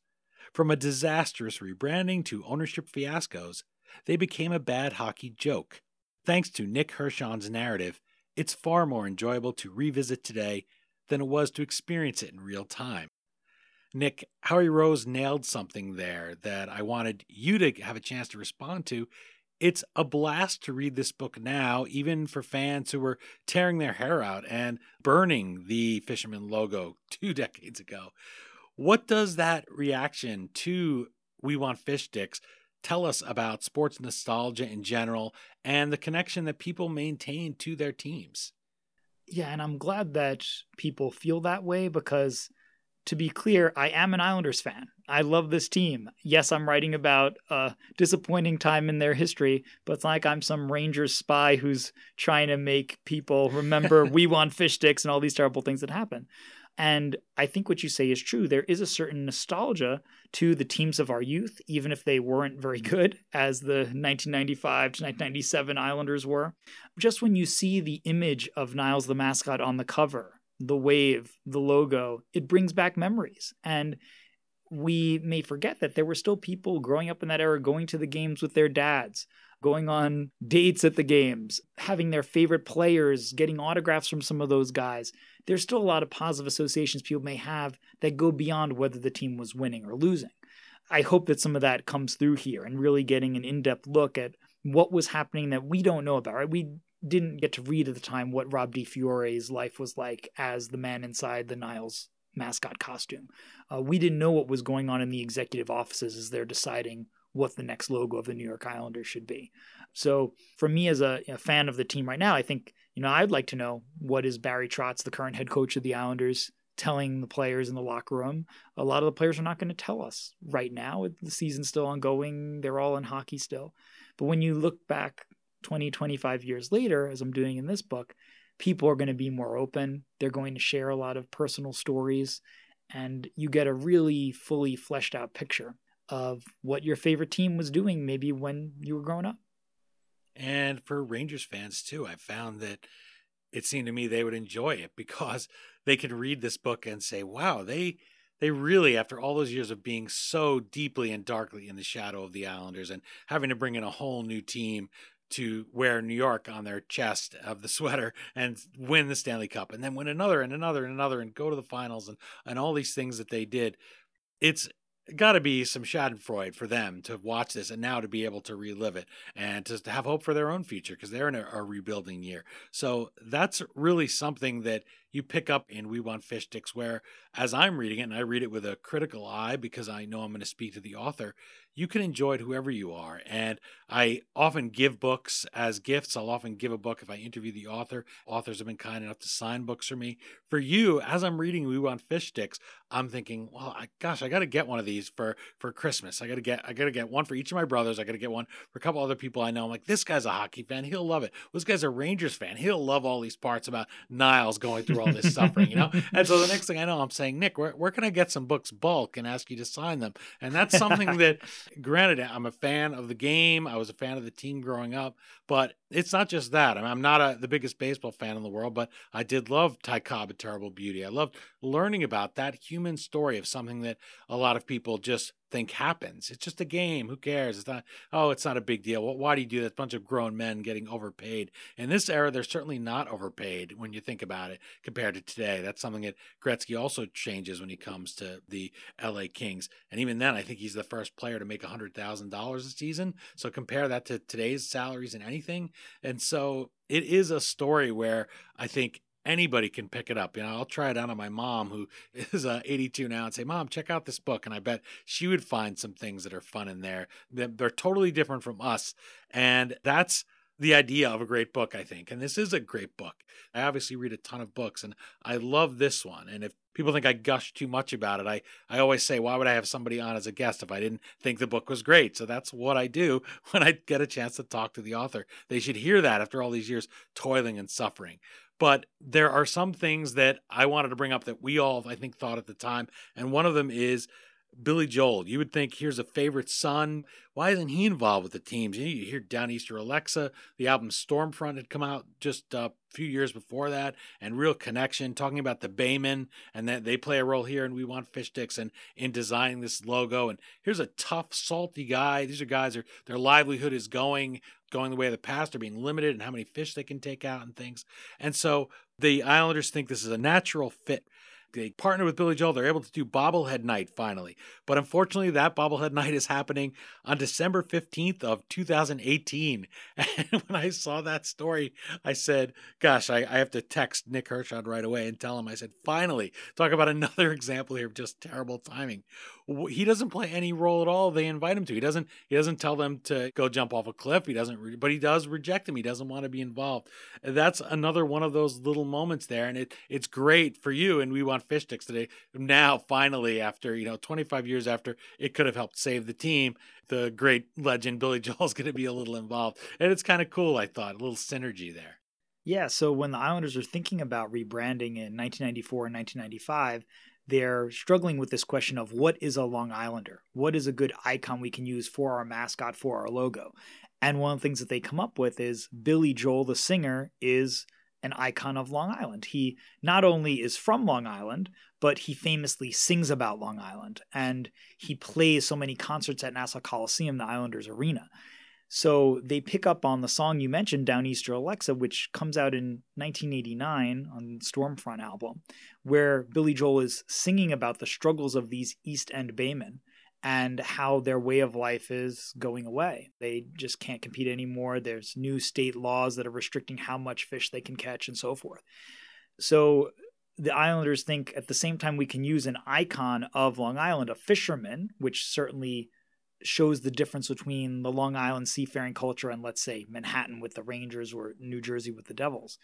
From a disastrous rebranding to ownership fiascos, They became a bad hockey joke. Thanks to Nick Hirshon's narrative, it's far more enjoyable to revisit today than it was to experience it in real time. Nick, Howie Rose nailed something there that I wanted you to have a chance to respond to. It's a blast to read this book now, even for fans who were tearing their hair out and burning the Fisherman logo two decades ago. What does that reaction to We Want Fish Sticks tell us about sports nostalgia in general and the connection that people maintain to their teams? Yeah, and I'm glad that people feel that way because, to be clear, I am an Islanders fan. I love this team. Yes, I'm writing about a disappointing time in their history, but it's like I'm some Rangers spy who's trying to make people remember We Want Fish Sticks and all these terrible things that happen. And I think what you say is true. There is a certain nostalgia to the teams of our youth, even if they weren't very good, as the nineteen ninety-five to nineteen ninety-seven Islanders were. Just when you see the image of Niles the mascot on the cover, the wave, the logo, it brings back memories. And we may forget that there were still people growing up in that era going to the games with their dads, going on dates at the games, having their favorite players, getting autographs from some of those guys. There's still a lot of positive associations people may have that go beyond whether the team was winning or losing. I hope that some of that comes through here and really getting an in-depth look at what was happening that we don't know about, right? We didn't get to read at the time what Rob DiFiore's life was like as the man inside the Niles mascot costume. Uh, we didn't know what was going on in the executive offices as they're deciding what the next logo of the New York Islanders should be. So for me as a, a fan of the team right now, I think, you know, I'd like to know what is Barry Trotz, the current head coach of the Islanders, telling the players in the locker room. A lot of the players are not going to tell us right now. The season's still ongoing. They're all in hockey still. But when you look back twenty, twenty-five years later, as I'm doing in this book, people are going to be more open. They're going to share a lot of personal stories, and you get a really fully fleshed out picture of what your favorite team was doing maybe when you were growing up. And for Rangers fans too, I found that it seemed to me they would enjoy it because they could read this book and say, wow, they They really, after all those years of being so deeply and darkly in the shadow of the Islanders and having to bring in a whole new team to wear New York on their chest of the sweater and win the Stanley Cup and then win another and another and another and go to the finals and, and all these things that they did, it's got to be some schadenfreude for them to watch this and now to be able to relive it and to have hope for their own future because they're in a, a rebuilding year. So that's really something that you pick up in We Want Fish Sticks, where as I'm reading it, and I read it with a critical eye because I know I'm going to speak to the author, you can enjoy it whoever you are. And I often give books as gifts. I'll often give a book if I interview the author. Authors have been kind enough to sign books for me. For you, as I'm reading We Want Fish Sticks, I'm thinking, well, I, gosh, I got to get one of these for, for Christmas. I got to get I got to get one for each of my brothers. I got to get one for a couple other people I know. I'm like, this guy's a hockey fan. He'll love it. This guy's a Rangers fan. He'll love all these parts about Niles going through all all this suffering, you know? And so the next thing I know, I'm saying, Nick, where, where can I get some books bulk and ask you to sign them? And that's something that, granted, I'm a fan of the game. I was a fan of the team growing up, but it's not just that. I mean, I'm not a, the biggest baseball fan in the world, but I did love Ty Cobb at Terrible Beauty. I loved learning about that human story of something that a lot of people just think happens. It's just a game. Who cares? It's not, oh, it's not a big deal. Well, why do you do that? A bunch of grown men getting overpaid. In this era, they're certainly not overpaid when you think about it compared to today. That's something that Gretzky also changes when he comes to the L A Kings. And even then, I think he's the first player to make one hundred thousand dollars a season. So compare that to today's salaries and anything. And so it is a story where I think anybody can pick it up. You know, I'll try it out on my mom, who is uh, eighty-two now, and say, Mom, check out this book. And I bet she would find some things that are fun in there that they're totally different from us. And that's the idea of a great book, I think. And this is a great book. I obviously read a ton of books, and I love this one. And if people think I gush too much about it, I, I always say, why would I have somebody on as a guest if I didn't think the book was great? So that's what I do when I get a chance to talk to the author. They should hear that after all these years toiling and suffering. But there are some things that I wanted to bring up that we all, I think, thought at the time. And one of them is Billy Joel, you would think here's a favorite son. Why isn't he involved with the teams? You hear Down Easter Alexa. The album Stormfront had come out just a few years before that, and Real Connection, talking about the Baymen and that they play a role here, and we want fish sticks, and in designing this logo. And here's a tough, salty guy. These are guys, their, their livelihood is going, going the way of the past. They're being limited in how many fish they can take out and things. And so the Islanders think this is a natural fit. They partnered with Billy Joel. They're able to do Bobblehead Night finally. But unfortunately, that Bobblehead Night is happening on December fifteenth of two thousand eighteen. And when I saw that story, I said, gosh, I, I have to text Nick Hirshon right away and tell him. I said, finally, talk about another example here of just terrible timing. He doesn't play any role at all. They invite him to. He doesn't He doesn't tell them to go jump off a cliff. He doesn't, re- but he does reject him. He doesn't want to be involved. That's another one of those little moments there. And it it's great for you. And we want fish sticks today. Now, finally, after, you know, twenty-five years after it could have helped save the team, the great legend Billy Joel is going to be a little involved. And it's kind of cool, I thought, a little synergy there. Yeah. So when the Islanders are thinking about rebranding in nineteen ninety-four and nineteen ninety-five, they're struggling with this question of what is a Long Islander? What is a good icon we can use for our mascot, for our logo? And one of the things that they come up with is Billy Joel, the singer, is an icon of Long Island. He not only is from Long Island, but he famously sings about Long Island, and he plays so many concerts at Nassau Coliseum, the Islanders Arena. So they pick up on the song you mentioned, Down Easter Alexa, which comes out in nineteen eighty-nine on the Stormfront album, where Billy Joel is singing about the struggles of these East End Baymen and how their way of life is going away. They just can't compete anymore. There's new state laws that are restricting how much fish they can catch and so forth. So the Islanders think at the same time we can use an icon of Long Island, a fisherman, which certainly shows the difference between the Long Island seafaring culture and, let's say, Manhattan with the Rangers or New Jersey with the Devils.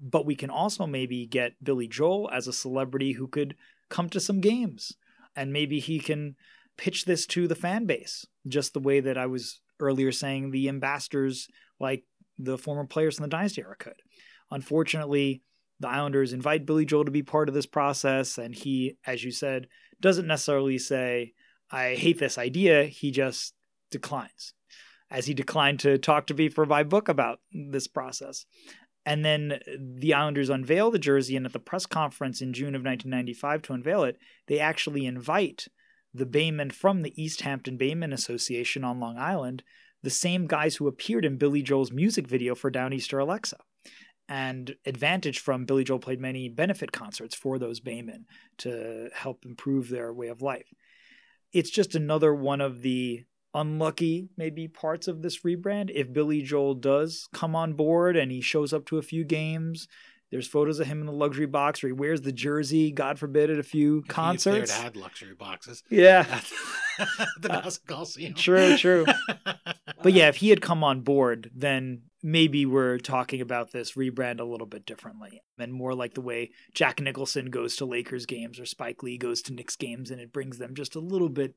But we can also maybe get Billy Joel as a celebrity who could come to some games, and maybe he can pitch this to the fan base, just the way that I was earlier saying the ambassadors, like the former players in the dynasty era, could. Unfortunately, the Islanders invite Billy Joel to be part of this process, and he, as you said, doesn't necessarily say, I hate this idea. He just declines, as he declined to talk to me for my book about this process. And then the Islanders unveil the jersey, and at the press conference in June of nineteen ninety-five to unveil it, they actually invite the Baymen from the East Hampton Baymen Association on Long Island, the same guys who appeared in Billy Joel's music video for Down Easter Alexa. And Advantage from Billy Joel played many benefit concerts for those Baymen to help improve their way of life. It's just another one of the unlucky maybe parts of this rebrand. If Billy Joel does come on board and he shows up to a few games, there's photos of him in the luxury box, or he wears the jersey, God forbid, at a few if concerts. If they had luxury boxes. Yeah. The Nassau Coliseum. Uh, true, true. But yeah, if he had come on board, then maybe we're talking about this rebrand a little bit differently, and more like the way Jack Nicholson goes to Lakers games or Spike Lee goes to Knicks games, and it brings them just a little bit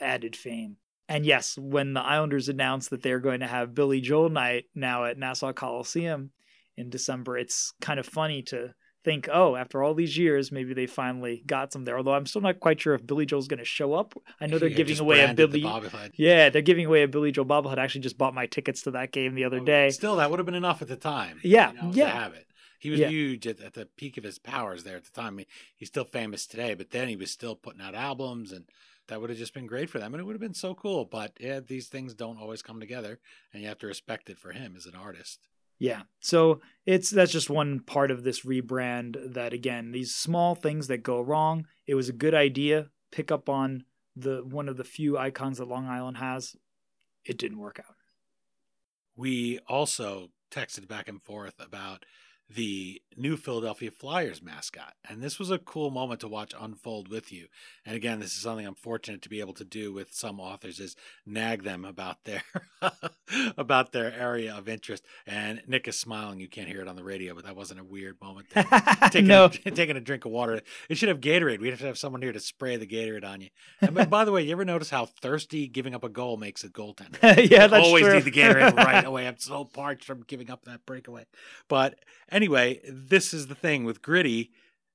added fame. And yes, when the Islanders announced that they're going to have Billy Joel night now at Nassau Coliseum in December, it's kind of funny to think, oh, after all these years, maybe they finally got some there. Although I'm still not quite sure if Billy Joel's going to show up. I know they're yeah, giving away a Billy. The yeah, they're giving away a Billy Joel bobblehead. I actually just bought my tickets to that game the other oh, day. Still, that would have been enough at the time. Yeah, you know, yeah. To have it. He was yeah. huge at, at the peak of his powers there at the time. I mean, he's still famous today, but then he was still putting out albums, and that would have just been great for them, and it would have been so cool. But yeah, these things don't always come together, and you have to respect it for him as an artist. Yeah. So it's that's just one part of this rebrand that, again, these small things that go wrong. It was a good idea. Pick up on the one of the few icons that Long Island has. It didn't work out. We also texted back and forth about the new Philadelphia Flyers mascot. And this was a cool moment to watch unfold with you. And again, this is something I'm fortunate to be able to do with some authors, is nag them about their about their area of interest. And Nick is smiling. You can't hear it on the radio, but that wasn't a weird moment. Taking, no. a, taking a drink of water. It should have Gatorade. We'd have to have someone here to spray the Gatorade on you. And but by the way, you ever notice how thirsty giving up a goal makes a goaltender? Yeah, that's always true. Always need the Gatorade right away. I'm so parched from giving up that breakaway. But anyway, this is the thing with Gritty.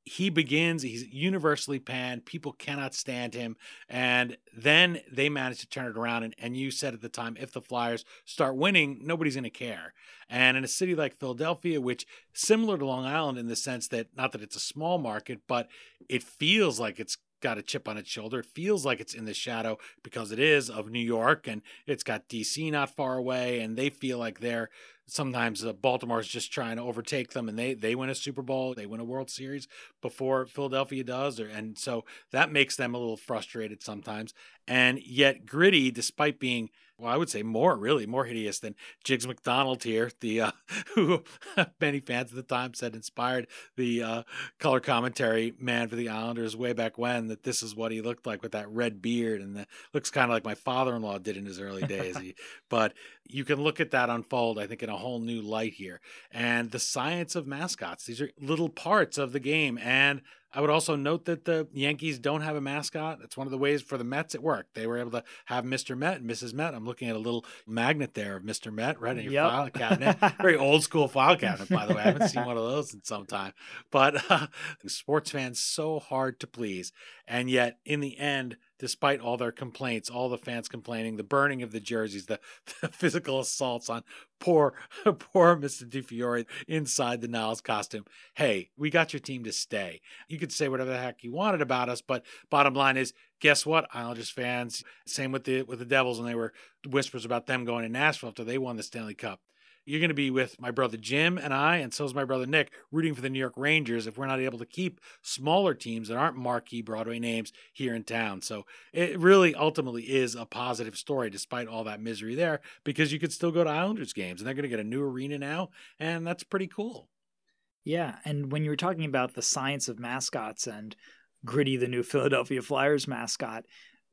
he begins, he's universally panned. People cannot stand him. And then they manage to turn it around. And, and you said at the time, if the Flyers start winning, nobody's going to care. And in a city like Philadelphia, which similar to Long Island in the sense that, not that it's a small market, but it feels like it's got a chip on its shoulder. It feels like it's in the shadow because it is of New York, and it's got D C not far away, and they feel like they're sometimes uh, Baltimore's just trying to overtake them, and they they win a Super Bowl, they win a World Series before Philadelphia does, or, and so that makes them a little frustrated sometimes. And yet Gritty, despite being, well, I would say more, really more hideous than Jiggs McDonald here, the uh, who many fans at the time said inspired the uh, color commentary man for the Islanders way back when, that this is what he looked like with that red beard, and that looks kind of like my father-in-law did in his early days. he, but you can look at that unfold, I think, in a whole new light here. And the science of mascots, these are little parts of the game. And I would also note that the Yankees don't have a mascot. That's one of the ways for the Mets it worked. They were able to have Mister Met and Missus Met. I'm looking at a little magnet there of Mister Met right in your yep. file cabinet. Very old school file cabinet, by the way. I haven't seen one of those in some time. But uh, sports fans, so hard to please. And yet, in the end, despite all their complaints, all the fans complaining, the burning of the jerseys, the, the physical assaults on poor, poor Mister DiFiore inside the Niles costume. Hey, we got your team to stay. You could say whatever the heck you wanted about us, but bottom line is, guess what, Islanders fans, same with the with the Devils, and they were whispers about them going to Nashville after they won the Stanley Cup. You're going to be with my brother Jim and I, and so is my brother Nick, rooting for the New York Rangers if we're not able to keep smaller teams that aren't marquee Broadway names here in town. So it really ultimately is a positive story despite all that misery there, because you could still go to Islanders games, and they're going to get a new arena now, and that's pretty cool. Yeah, and when you were talking about the science of mascots and Gritty, the new Philadelphia Flyers mascot,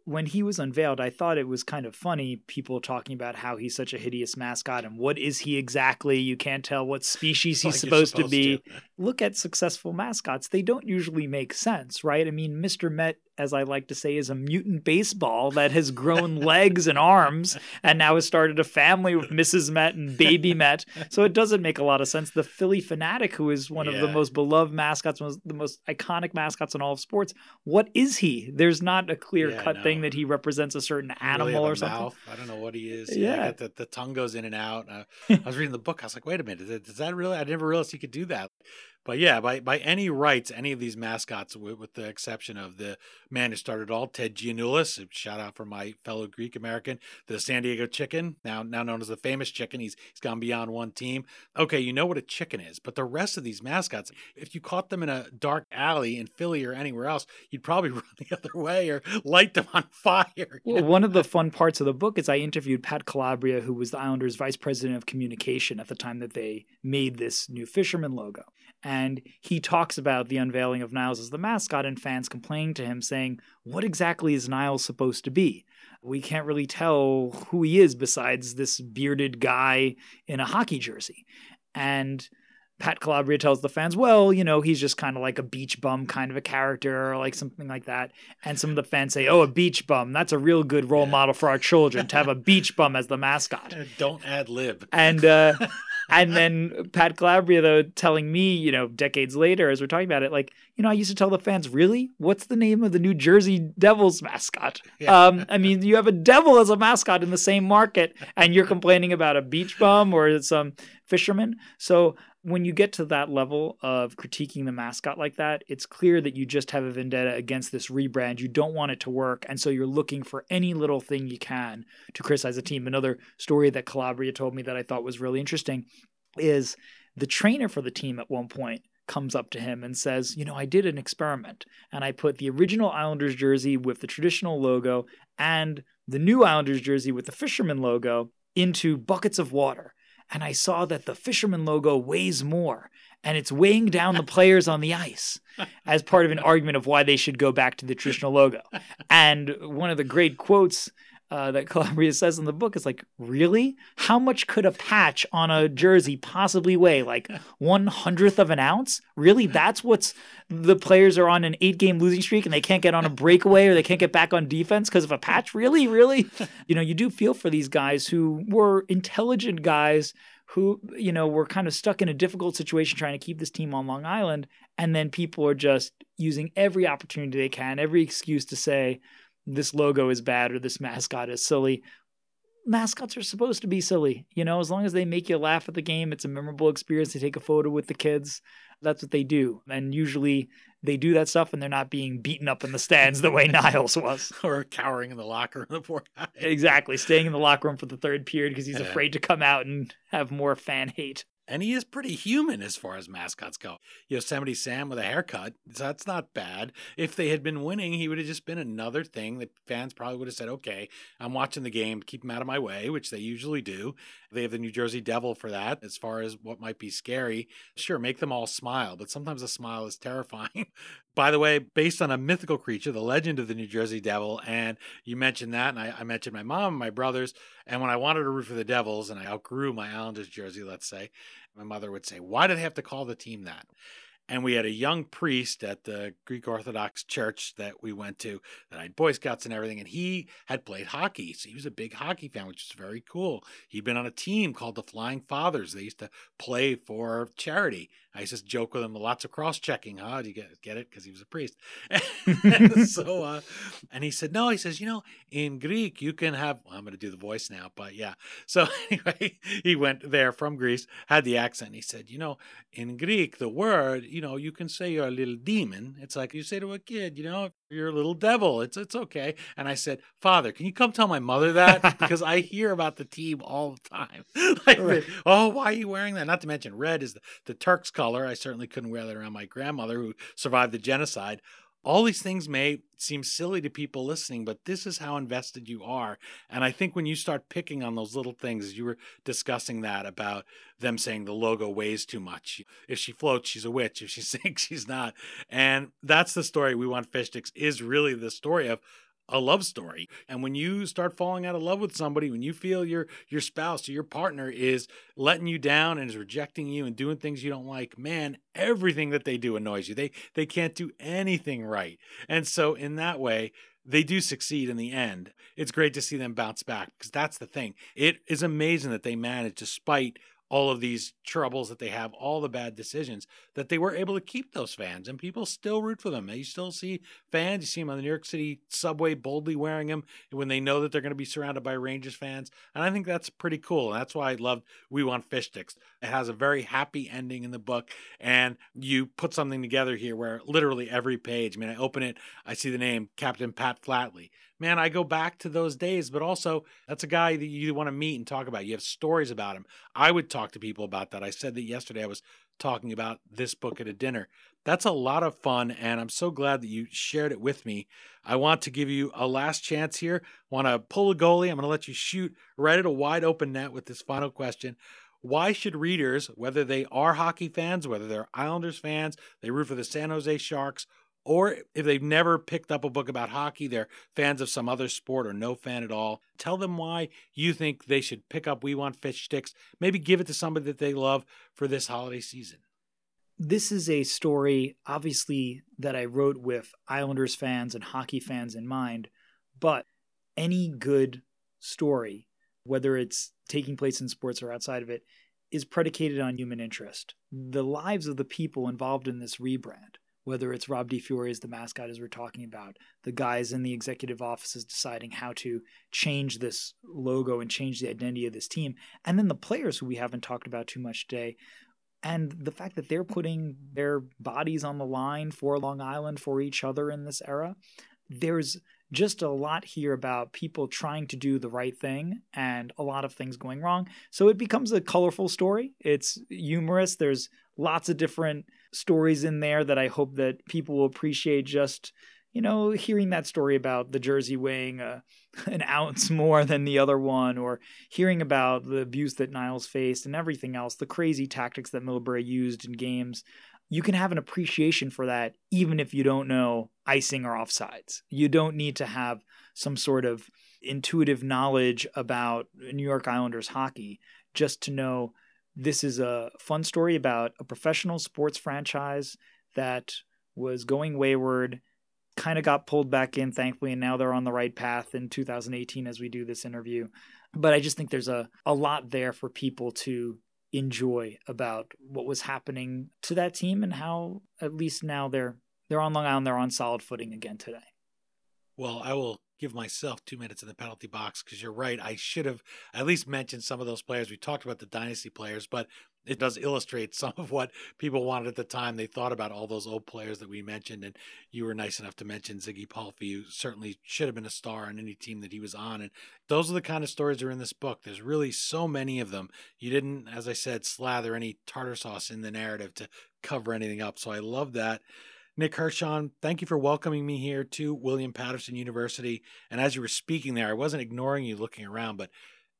when he was unveiled, I thought it was kind of funny, people talking about how he's such a hideous mascot and what is he exactly? You can't tell what species he's like supposed, supposed to be. To. Look at successful mascots. They don't usually make sense, right? I mean, Mister Met, as I like to say, is a mutant baseball that has grown legs and arms and now has started a family with Missus Met and baby Met. So it doesn't make a lot of sense. The Philly Fanatic, who is one yeah. of the most beloved mascots, one of the most iconic mascots in all of sports. What is he? There's not a clear-cut yeah, thing that he represents a certain animal really or something. Mouth. I don't know what he is. Yeah, yeah. I got the, the tongue goes in and out. I, I was reading the book. I was like, wait a minute, does, does that really? I never realized he could do that. But yeah, by, by any rights, any of these mascots, with, with the exception of the man who started all, Ted Gianoulis, shout out for my fellow Greek American, the San Diego Chicken, now now known as the Famous Chicken. He's he's gone beyond one team. Okay, you know what a chicken is, but the rest of these mascots, if you caught them in a dark alley in Philly or anywhere else, you'd probably run the other way or light them on fire. Well, one of the fun parts of the book is I interviewed Pat Calabria, who was the Islanders' vice president of communication at the time that they made this new fisherman logo. And he talks about the unveiling of Niles as the mascot and fans complaining to him saying, what exactly is Niles supposed to be? We can't really tell who he is besides this bearded guy in a hockey jersey. And Pat Calabria tells the fans, well, you know, he's just kind of like a beach bum kind of a character or like something like that. And some of the fans say, oh, a beach bum. That's a real good role model for our children to have a beach bum as the mascot. Don't ad lib. And, uh, and then Pat Calabria, though, telling me, you know, decades later, as we're talking about it, like, you know, I used to tell the fans, really? What's the name of the New Jersey Devils mascot? Yeah. Um, I mean, you have a devil as a mascot in the same market, and you're complaining about a beach bum or some fisherman. So when you get to that level of critiquing the mascot like that, it's clear that you just have a vendetta against this rebrand. You don't want it to work, and so you're looking for any little thing you can to criticize a team. Another story that Calabria told me that I thought was really interesting is the trainer for the team at one point comes up to him and says, you know, I did an experiment, and I put the original Islanders jersey with the traditional logo and the new Islanders jersey with the fisherman logo into buckets of water. And I saw that the fisherman logo weighs more, and it's weighing down the players on the ice as part of an argument of why they should go back to the traditional logo. And one of the great quotes Uh, that Calabria says in the book is like, really? How much could a patch on a jersey possibly weigh? Like one hundredth of an ounce? Really? That's what's the players are on an eight-game losing streak and they can't get on a breakaway or they can't get back on defense because of a patch? Really? Really? You know, you do feel for these guys who were intelligent guys who, you know, were kind of stuck in a difficult situation trying to keep this team on Long Island. And then people are just using every opportunity they can, every excuse to say this logo is bad or this mascot is silly. Mascots are supposed to be silly. You know, as long as they make you laugh at the game, it's a memorable experience. They take a photo with the kids. That's what they do. And usually they do that stuff and they're not being beaten up in the stands the way Niles was. Or cowering in the locker room, the poor guy. Exactly. Staying in the locker room for the third period because he's yeah. afraid to come out and have more fan hate. And he is pretty human as far as mascots go. Yosemite Sam with a haircut, that's not bad. If they had been winning, he would have just been another thing that fans probably would have said, okay, I'm watching the game, keep him out of my way, which they usually do. They have the New Jersey Devil for that as far as what might be scary. Sure, make them all smile, but sometimes a smile is terrifying. By the way, based on a mythical creature, the legend of the New Jersey Devil, and you mentioned that, and I, I mentioned my mom and my brothers, and when I wanted to root for the Devils, and I outgrew my Islanders jersey, let's say, my mother would say, why do they have to call the team that? And we had a young priest at the Greek Orthodox church that we went to, that I had Boy Scouts and everything, and he had played hockey. So he was a big hockey fan, which is very cool. He'd been on a team called the Flying Fathers. They used to play for charity. I used to joke with him, lots of cross-checking, huh? Do you get, get it? Because he was a priest. And so, uh, and he said, no, he says, you know, in Greek, you can have, well, I'm going to do the voice now, but yeah. So anyway, he went there from Greece, had the accent. He said, you know, in Greek, the word, you know, you can say you're a little demon. It's like you say to a kid, you know, you're a little devil. It's it's okay. And I said, Father, can you come tell my mother that? Because I hear about the team all the time. Like, right. Oh, why are you wearing that? Not to mention red is the, the Turk's color. I certainly couldn't wear that around my grandmother who survived the genocide. All these things may seem silly to people listening, but this is how invested you are. And I think when you start picking on those little things, you were discussing that about them saying the logo weighs too much. If she floats, she's a witch. If she sinks, she's not. And that's the story We Want Fish Sticks is really the story of a love story. And when you start falling out of love with somebody, when you feel your your spouse or your partner is letting you down and is rejecting you and doing things you don't like, man, everything that they do annoys you. They they can't do anything right. And so in that way, they do succeed in the end. It's great to see them bounce back because that's the thing. It is amazing that they managed, despite all of these troubles that they have, all the bad decisions, that they were able to keep those fans, and people still root for them. You still see fans. You see them on the New York City subway boldly wearing them when they know that they're going to be surrounded by Rangers fans. And I think that's pretty cool. And that's why I loved We Want Fish Sticks. It has a very happy ending in the book, and you put something together here where literally every page, I mean, I open it, I see the name Captain Pat Flatley. Man, I go back to those days, but also that's a guy that you want to meet and talk about. You have stories about him. I would talk to people about that. I said that yesterday I was talking about this book at a dinner. That's a lot of fun, and I'm so glad that you shared it with me. I want to give you a last chance here. I want to pull a goalie. I'm going to let you shoot right at a wide open net with this final question. Why should readers, whether they are hockey fans, whether they're Islanders fans, they root for the San Jose Sharks, or if they've never picked up a book about hockey, they're fans of some other sport or no fan at all, tell them why you think they should pick up We Want Fish Sticks, maybe give it to somebody that they love for this holiday season. This is a story, obviously, that I wrote with Islanders fans and hockey fans in mind, but any good story, whether it's taking place in sports or outside of it, is predicated on human interest. The lives of the people involved in this rebrand, whether it's Rob DiFiore as the mascot as we're talking about, the guys in the executive offices deciding how to change this logo and change the identity of this team, and then the players who we haven't talked about too much today, and the fact that they're putting their bodies on the line for Long Island, for each other in this era. There's just a lot here about people trying to do the right thing and a lot of things going wrong. So it becomes a colorful story. It's humorous. There's lots of different stories in there that I hope that people will appreciate, just, you know, hearing that story about the jersey weighing a, an ounce more than the other one, or hearing about the abuse that Niles faced and everything else, the crazy tactics that Milbury used in games. You can have an appreciation for that even if you don't know icing or offsides. You don't need to have some sort of intuitive knowledge about New York Islanders hockey just to know this is a fun story about a professional sports franchise that was going wayward, kind of got pulled back in, thankfully, and now they're on the right path in two thousand eighteen as we do this interview. But I just think there's a, a lot there for people to enjoy about what was happening to that team and how at least now they're they're on Long Island, they're on solid footing again today. Well, I will give myself two minutes in the penalty box because you're right. I should have at least mentioned some of those players. We talked about the dynasty players, but it does illustrate some of what people wanted at the time. They thought about all those old players that we mentioned, and you were nice enough to mention Ziggy Palffy, who certainly should have been a star on any team that he was on. And those are the kind of stories that are in this book. There's really so many of them. You didn't, as I said, slather any tartar sauce in the narrative to cover anything up. So I love that. Nick Hirshon, thank you for welcoming me here to William Paterson University. And as you were speaking there, I wasn't ignoring you looking around, but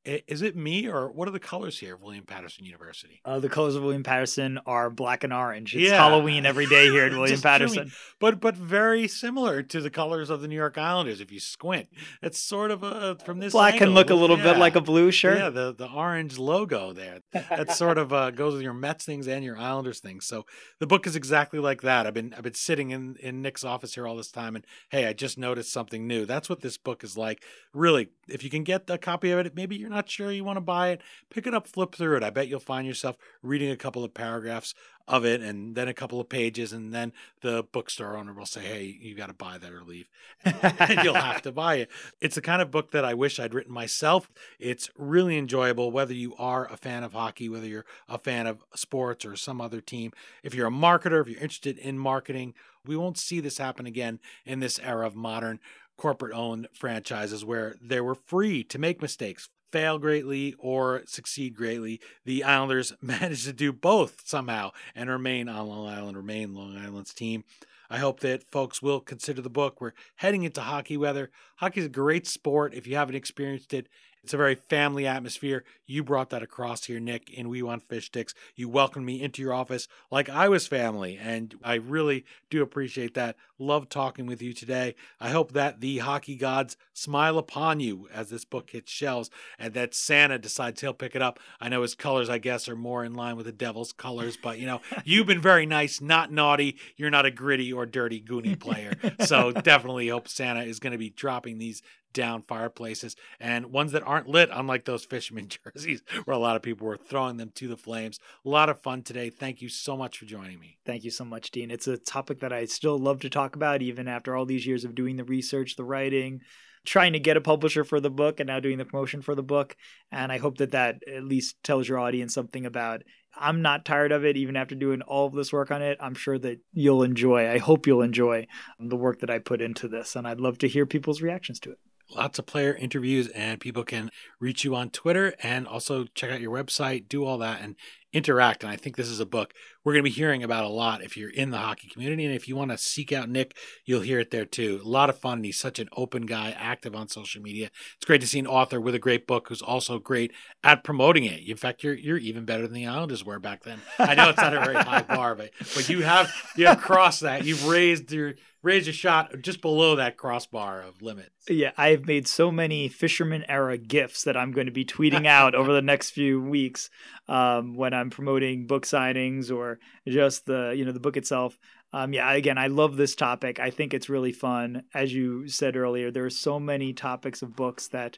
is it me or what are the colors here of William Paterson University? Uh, the colors of William Paterson are black and orange. It's yeah. Halloween every day here at William Paterson. Kidding. But but very similar to the colors of the New York Islanders if you squint. It's sort of a, from this Black angle, can look a little yeah. bit like a blue shirt. Yeah, the, the orange logo there. That sort of uh, goes with your Mets things and your Islanders things. So the book is exactly like that. I've been I've been sitting in, in Nick's office here all this time and, hey, I just noticed something new. That's what this book is like. Really, if you can get a copy of it, maybe you're not sure you want to buy it, pick it up, flip through it. I bet you'll find yourself reading a couple of paragraphs of it and then a couple of pages, and then the bookstore owner will say, hey, you got to buy that or leave. And you'll have to buy it. It's the kind of book that I wish I'd written myself. It's really enjoyable, whether you are a fan of hockey, whether you're a fan of sports or some other team. If you're a marketer, if you're interested in marketing, we won't see this happen again in this era of modern corporate-owned franchises where they were free to make mistakes, fail greatly or succeed greatly. The Islanders managed to do both somehow and remain on Long Island, remain Long Island's team. I hope that folks will consider the book. We're heading into hockey weather. Hockey is a great sport. If you haven't experienced it, it's a very family atmosphere. You brought that across here, Nick, in We Want Fish Sticks. You welcomed me into your office like I was family, and I really do appreciate that. Love talking with you today. I hope that the hockey gods smile upon you as this book hits shelves and that Santa decides he'll pick it up. I know his colors, I guess, are more in line with the Devil's colors, but, you know, you've been very nice, not naughty. You're not a gritty or dirty Goonie player, so definitely hope Santa is going to be dropping these down fireplaces and ones that aren't lit, unlike those fisherman jerseys where a lot of people were throwing them to the flames. A lot of fun today. Thank you so much for joining me. Thank you so much, Dean. It's a topic that I still love to talk about, even after all these years of doing the research, the writing, trying to get a publisher for the book, and now doing the promotion for the book. And I hope that that at least tells your audience something about, I'm not tired of it, even after doing all of this work on it. I'm sure that you'll enjoy, I hope you'll enjoy the work that I put into this. And I'd love to hear people's reactions to it. Lots of player interviews, and people can reach you on Twitter and also check out your website, do all that and interact. And I think this is a book we're going to be hearing about a lot if you're in the hockey community. And if you want to seek out Nick, you'll hear it there too. A lot of fun. And he's such an open guy, active on social media. It's great to see an author with a great book who's also great at promoting it. In fact, you're you're even better than the Islanders were back then. I know it's not a very high bar, but, but you have you have crossed that. You've raised your raised your shot just below that crossbar of limit. Yeah, I've made so many fisherman era gifts that I'm going to be tweeting out over the next few weeks um, when I'm promoting book signings or just the, you know, the book itself. Um, yeah, again, I love this topic. I think it's really fun. As you said earlier, there are so many topics of books that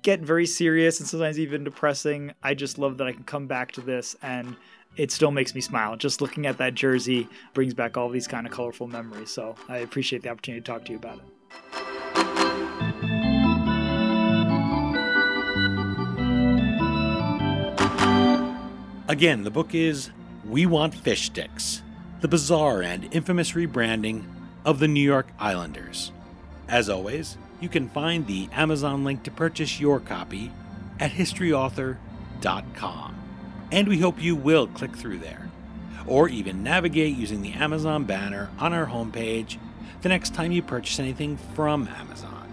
get very serious and sometimes even depressing. I just love that I can come back to this and it still makes me smile. Just looking at that jersey brings back all these kind of colorful memories. So I appreciate the opportunity to talk to you about it. Again, the book is We Want Fish Sticks, the bizarre and infamous rebranding of the New York Islanders. As always, you can find the Amazon link to purchase your copy at history author dot com. And we hope you will click through there, or even navigate using the Amazon banner on our homepage the next time you purchase anything from Amazon.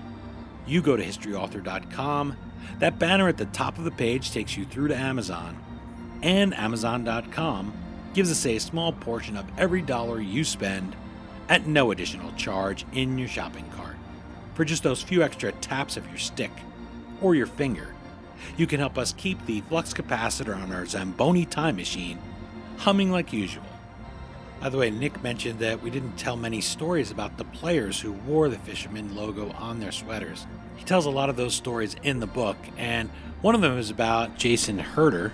You go to history author dot com. That banner at the top of the page takes you through to Amazon, and amazon dot com gives us a small portion of every dollar you spend at no additional charge in your shopping cart. For just those few extra taps of your stick or your finger, you can help us keep the flux capacitor on our Zamboni time machine humming like usual. By the way, Nick mentioned that we didn't tell many stories about the players who wore the Fisherman logo on their sweaters. He tells a lot of those stories in the book, and one of them is about Jason Herter.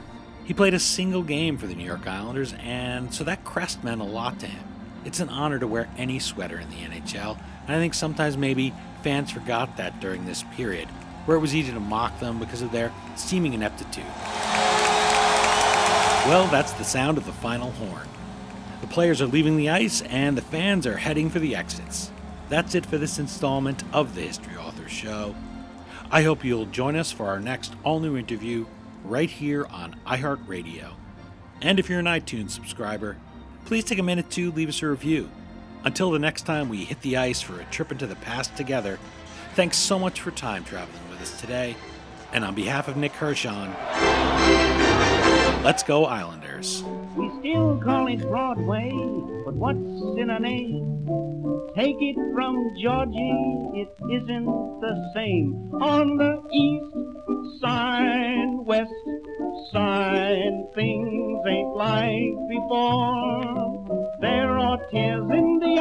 He played a single game for the New York Islanders, and so that crest meant a lot to him. It's an honor to wear any sweater in the N H L, and I think sometimes maybe fans forgot that during this period, where it was easy to mock them because of their seeming ineptitude. Well, that's the sound of the final horn. The players are leaving the ice, and the fans are heading for the exits. That's it for this installment of the History Authors Show. I hope you'll join us for our next all-new interview right here on iHeartRadio. And if you're an iTunes subscriber, please take a minute to leave us a review. Until the next time we hit the ice for a trip into the past together, thanks so much for time traveling with us today. And on behalf of Nick Hirshon, let's go Islanders. We still call it Broadway, but what's in a name? Take it from Georgie, it isn't the same. On the east side, west side, things ain't like before. There are tears in the